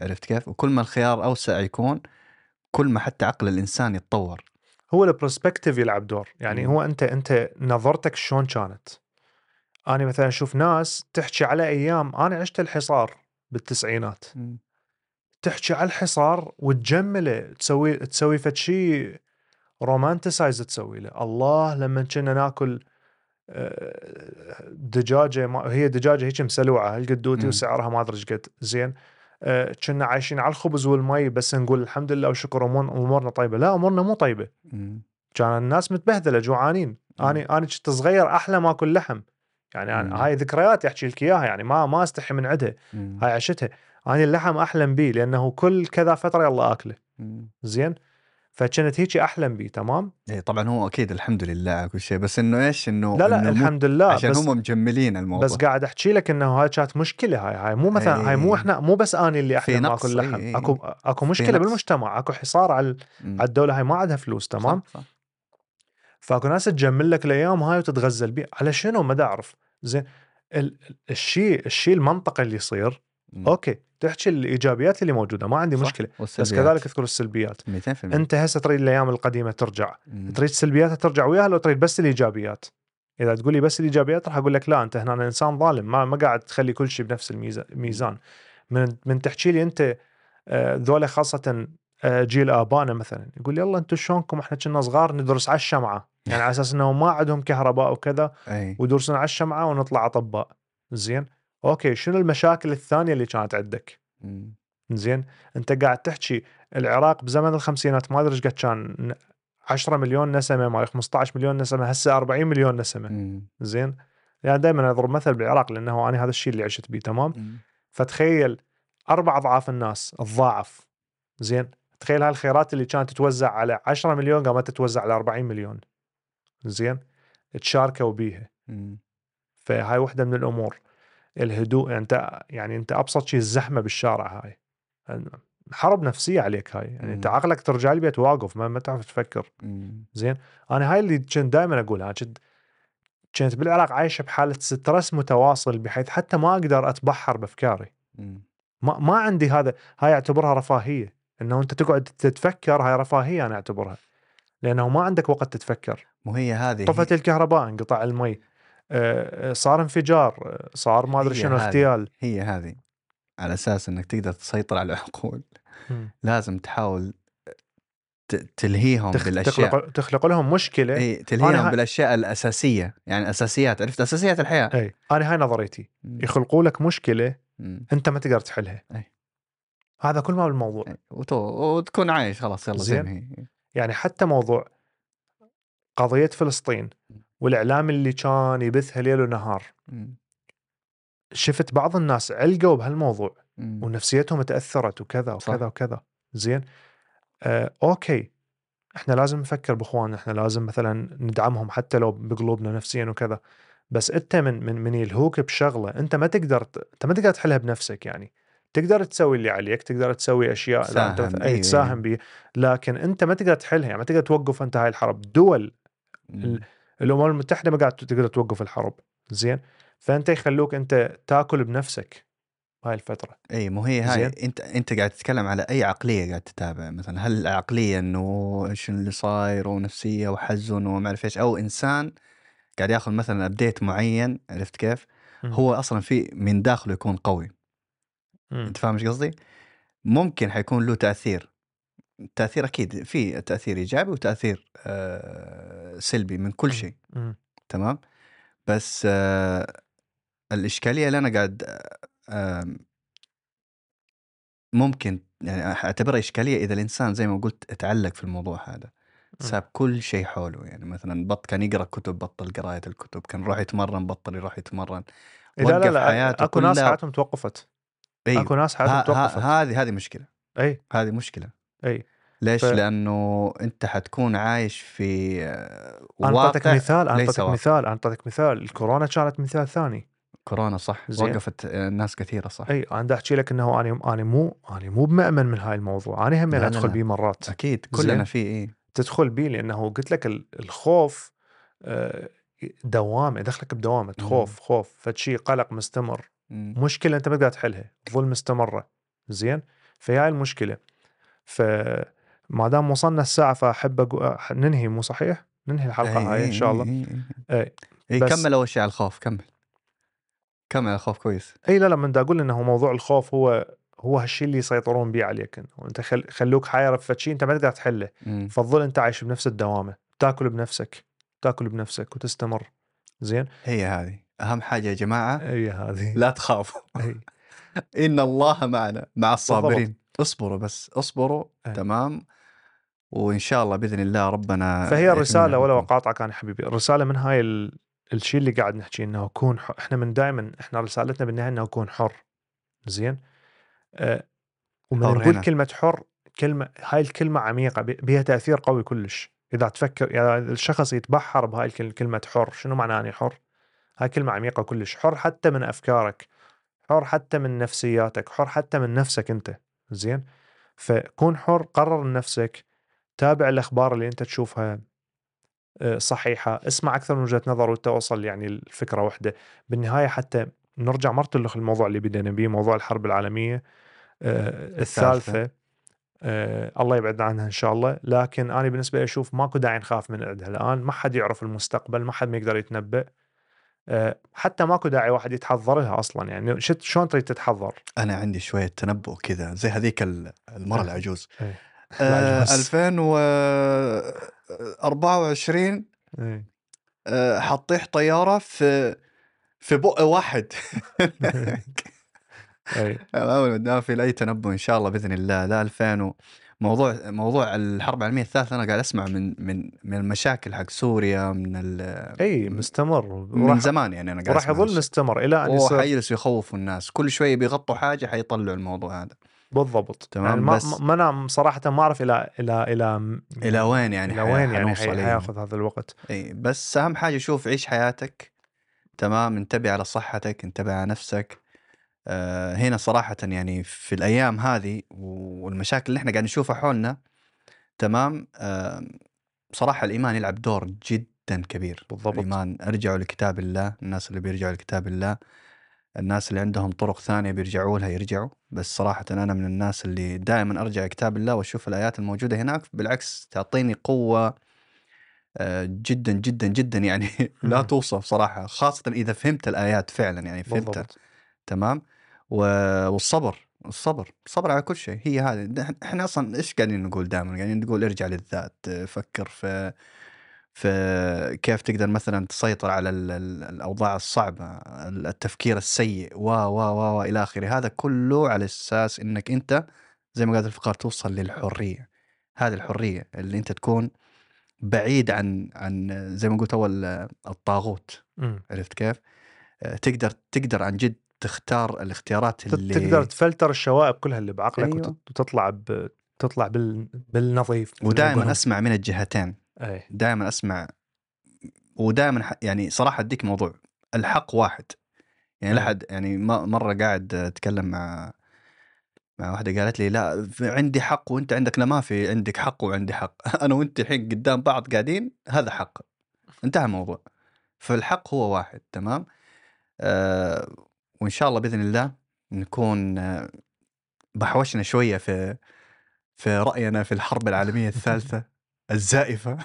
عرفت كيف؟ وكل ما الخيار أوسع يكون، كل ما حتى عقل الإنسان يتطور. هو البروسبكتيف يلعب دور يعني. هو أنت نظرتك شلون كانت. أنا مثلا أشوف ناس تحكي على أيام أنا عشت الحصار بال1990s، تحكي على الحصار وتجمله، تسوي فتشي رومانتسايز تسوي له. الله لما كنا ناكل دجاجة، هي دجاجة هيك مسلوعة هالقدوتي وسعرها ما أدري قد. زين كنا عايشين على الخبز والمي بس، نقول الحمد لله وشكر أمورنا طيبة. لا أمورنا مو طيبة، كان الناس متبهدلة جوعانين. أنا كنت صغير أحلى ما أكل لحم يعني. هاي ذكريات أحكي لك إياها يعني، ما أستحي من عدها. هاي عشتها. أنا اللحم أحلم بيه لأنه كل كذا فترة يلا أكله. زين، فكنت هيك أحلم بيه. تمام. إيه طبعا هو أكيد الحمد لله كل شيء، بس إنه إيش إنه لا الحمد لله عشان هم مجملين الموضوع. بس قاعد أحكي لك إنه هاي كانت مشكلة. هاي مو مثلا هاي مو إحنا، مو بس أنا اللي أحلم أكل لحم. أكو مشكلة بالمجتمع، أكو حصار على الدولة، هاي ما عندها فلوس. تمام. صح. فاكو ناس تجمل لك الايام هاي وتتغزل بيه على شنو ما اعرف. زين الشيء المنطقي اللي يصير، اوكي تحكي الايجابيات اللي موجوده ما عندي مشكله، بس كذلك اذكر السلبيات. 200%. انت هسه تريد الايام القديمه ترجع، تريد سلبياتها ترجع وياها، لو تريد بس الايجابيات. اذا تقول لي بس الايجابيات راح اقول لك لا، انت هنا انسان ظالم، ما قاعد تخلي كل شيء بنفس الميزان. من تحكي لي انت ذولا خاصه جيل آبانا مثلا، يقول يلا انتم شلونكم، احنا كنا صغار ندرس على الشمعة يعني، على اساس انه ما عندهم كهرباء وكذا ودرسنا على الشمعة ونطلع اطباء. زين اوكي، شنو المشاكل الثانية اللي كانت عندك؟ زين انت قاعد تحكي العراق بزمن الخمسينات ما ادري ايش قد كان 10 مليون نسمة، ما 15 مليون نسمة، هسه 40 مليون نسمة. زين يعني دائما اضرب مثل بالعراق لانه انا هذا الشيء اللي عشت بيه. تمام. فتخيل 4 أضعاف الناس تضاعف. زين تخيل هالخيرات اللي كانت تتوزع على 10 مليون قامت تتوزع على 40 مليون. زين تشاركوا بيها. فهاي وحده من الامور. الهدوء انت ابسط شيء الزحمه بالشارع، هاي حرب نفسيه عليك هاي يعني. انت عقلك ترجع للبيت واقف، ما تعرف تفكر. زين انا هاي اللي كنت دائما اقولها. كنت بالعراق عايشه بحاله سترس متواصل، بحيث حتى ما اقدر اتبحر بافكاري. ما عندي هذا. هاي اعتبرها رفاهيه، انه انت تقعد تتفكر. هاي رفاهيه انا اعتبرها، لانه ما عندك وقت تتفكر. مو هي هذه طفت الكهرباء، انقطع المي، صار انفجار، صار ما أدري شنو اغتيال. هي هذه على أساس أنك تقدر تسيطر على العقول لازم تحاول تلهيهم بالأشياء، تخلق لهم مشكلة. ايه تلهيهم بالأشياء الأساسية، يعني أساسيات، عرفت أساسيات الحياة. ايه أنا هاي نظريتي، يخلقوا لك مشكلة أنت ما تقدر تحلها. ايه هذا كل ما بالموضوع. ايه وتكون عايش خلاص يلا زين. هي يعني حتى موضوع قضية فلسطين والإعلام اللي كان يبثها ليل ونهار، شفت بعض الناس علقوا بهالموضوع ونفسيتهم تأثرت وكذا وكذا. صح. وكذا زين. أوكي إحنا لازم نفكر بإخواننا، إحنا لازم مثلا ندعمهم حتى لو بقلوبنا نفسيا وكذا، بس أنت من يلهوك بشغلة أنت ما تقدر تحلها بنفسك، يعني تقدر تسوي اللي عليك، تقدر تسوي أشياء تساهم بيه، لكن أنت ما تقدر تحلها، يعني ما تقدر توقف أنت هاي الحرب. دول الأمم المتحدة ما قاعد تقدر توقف الحرب زين، فأنت يخلوك أنت تأكل بنفسك هاي الفترة. أي مو هي هاي، أنت قاعد تتكلم على أي عقلية قاعد تتابع؟ مثلا هل العقلية إنه شنو اللي صاير ونفسية وحزن وما أعرف إيش، أو إنسان قاعد يأخذ مثلا أبديت معين، عرفت كيف؟ هو أصلا في من داخله يكون قوي. أنت فاهم إيش قصدي؟ ممكن حيكون له تأثير أكيد، في تأثير إيجابي وتأثير سلبي من كل شيء. تمام، بس الإشكالية اللي أنا قاعد ممكن يعني أعتبرها إشكالية إذا الإنسان زي ما قلت اتعلق في الموضوع هذا، ساب كل شيء حوله. يعني مثلا كان يقرأ كتب، بطل قراءة الكتب، كان روح يتمرن، بطل يروح يتمرن. لا أكو ناس حياتهم توقفت. أيوه. أكو ناس حياتهم توقفت. هذه مشكلة. أي هذه مشكلة. أي ليش؟ لأنه أنت حتكون عايش في واقع. أنطتك مثال الكورونا كانت مثال ثاني. كورونا صح، وقفت ناس كثيرة صح. أي أنا أحكي لك أنه أنا مو بمأمن من هاي الموضوع، أنا هم أدخل بيه مرات. أكيد كلنا فيه. إيه تدخل بيه، لأنه قلت لك الخوف دوامة، دخلك بدوامة خوف فتشي قلق مستمر. مشكلة أنت ما تقدر تحلها، ظلم مستمرة زين، فهي المشكلة. فما دام وصلنا الساعة فأحب ننهي، مو صحيح ننهي الحلقة هاي إن شاء الله. كمل أول شيء على الخوف، كمل الخوف كويس. أي لا من دا أقول إنه موضوع الخوف هو هالشي اللي يسيطرون بيه عليك، وأنت خلوك حيرة فتشي أنت ما تقدر تحله، فضل أنت عايش بنفس الدوامة، تأكل بنفسك وتستمر زين. هي هذه أهم حاجة يا جماعة، هي هذه، لا تخافوا. إن الله معنا مع الصابرين. اصبروا تمام، وإن شاء الله بإذن الله ربنا. فهي الرسالة، ولا وقاطعك أنا حبيبي، الرسالة من هاي الشيء اللي قاعد نحكي إنه كون حر. إحنا من دائما إحنا رسالتنا بالنهاية إنه كون حر زين. ومن نقول كلمة حر، هاي الكلمة عميقة، بها تأثير قوي كلش. إذا تفكر يعني الشخص يتبحر بهاي الكلمة حر، شنو معنى أنا حر؟ هاي كلمة عميقة كلش. حر حتى من أفكارك، حر حتى من نفسياتك، حر حتى من نفسك أنت زين. فكون حر، قرر لنفسك، تابع الأخبار اللي أنت تشوفها صحيحة، اسمع أكثر من وجهة نظر وتوصل يعني الفكرة واحدة بالنهاية. حتى نرجع مرتلخ الموضوع اللي بدنا بيه، موضوع الحرب العالمية الثالثة، الله يبعدنا عنها إن شاء الله. لكن أنا بالنسبة لي أشوف ماكو داعي نخاف من عندها الآن، ما حد يعرف المستقبل، ما حد ما يقدر يتنبأ، حتى ماكو داعي واحد يتحضر لها أصلا. يعني شلون تريد تتحضر؟ أنا عندي شوية تنبؤ كذا زي هذيك المرة العجوز. 2024 حطيح طيارة في بق واحد. أول ما دافي لأي تنبؤ إن شاء الله بإذن الله. لا موضوع الحرب العالمية الثالثة أنا قاعد أسمع من المشاكل حق سوريا مستمر من زمان. يعني أنا قاعد راح يظل مستمر إلى أن يصير يخوفوا الناس كل شوية، بيغطوا حاجة حيطلعوا الموضوع هذا بالضبط. تمام، يعني بس ما أنا صراحة ما أعرف إلى وين يعني هياخذ هذا الوقت. أي بس أهم حاجة شوف، عيش حياتك تمام، انتبه على صحتك، انتبه على نفسك. هنا صراحة يعني في الأيام هذه والمشاكل اللي احنا قاعد نشوفها حولنا تمام، صراحة الإيمان يلعب دور جدا كبير. بالضبط. الإيمان، ارجعوا لكتاب الله، الناس اللي بيرجعوا لكتاب الله، الناس اللي عندهم طرق ثانية بيرجعوا لها يرجعوا. بس صراحة أنا من الناس اللي دائما أرجع لكتاب الله وأشوف الآيات الموجودة هناك، بالعكس تعطيني قوة جدا جدا جدا يعني لا توصف صراحة، خاصة إذا فهمت الآيات فعلا يعني فهمتها تمام. والصبر على كل شيء. هي هذه احنا اصلا ايش قاعدين نقول دائما؟ قاعدين نقول ارجع للذات، فكر في كيف تقدر مثلا تسيطر على الأوضاع الصعبة، التفكير السيء و إلى آخره. هذا كله على أساس إنك أنت زي ما قالت الفقار توصل للحرية. هذه الحرية اللي أنت تكون بعيد عن زي ما قلت أول الطاغوت. عرفت كيف؟ تقدر عن جد تختار الاختيارات اللي تقدر تفلتر الشوائب كلها اللي بعقلك. أيوة. وتطلع بالنظيف. ودائما أسمع من الجهتين. أي. دائما أسمع ودائما يعني صراحة أديك موضوع الحق واحد يعني. لحد يعني مرة قاعد أتكلم مع واحدة قالت لي لا عندي حق وأنت عندك، لا ما في عندك حق وعندي حق. أنا وأنت الحين قدام بعض قاعدين، هذا حق، انتهى الموضوع. فالحق هو واحد تمام. وإن شاء الله بإذن الله نكون بحوشنا شوية في رأينا في الحرب العالمية الثالثة الزائفة.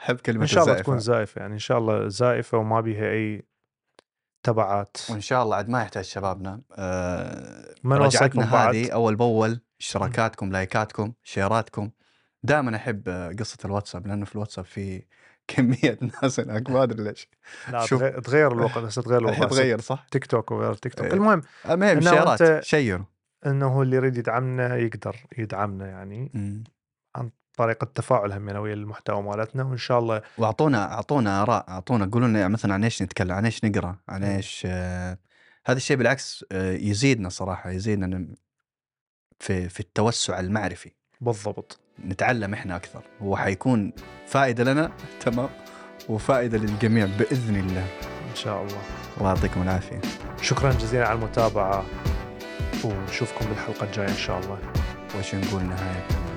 أحب كلمة إن شاء الله تكون زائفة يعني، إن شاء الله زائفة وما بيها أي تبعات، وإن شاء الله عد ما يحتاج شبابنا رجعتنا هذه أول بأول. اشتراكاتكم، لايكاتكم، شيراتكم. دائما أحب قصة الواتساب، لأنه في الواتساب في كمية ناس هناك ما أدري ليش. لا تغير الوقت، بس تغير الوقت تغير صح. تيك توك وغير تيك توك. المهم شيرات شيروا، إنه اللي يريد يدعمنا يقدر يدعمنا يعني عن طريقة تفاعل همنا ويا المحتوى مالتنا. وإن شاء الله أعطونا آراء، أعطونا قولوا لنا مثلا عن إيش نتكلم، عن إيش نقرأ، عن إيش. هذا الشيء بالعكس يزيدنا صراحة، يزيدنا في التوسع المعرفي. بالضبط، نتعلم إحنا أكثر، هو حيكون فائدة لنا تمام وفائدة للجميع بإذن الله إن شاء الله. الله يعطيكم العافية، شكرا جزيلا على المتابعة ونشوفكم بالحلقة الجاية إن شاء الله. وش نقول نهاية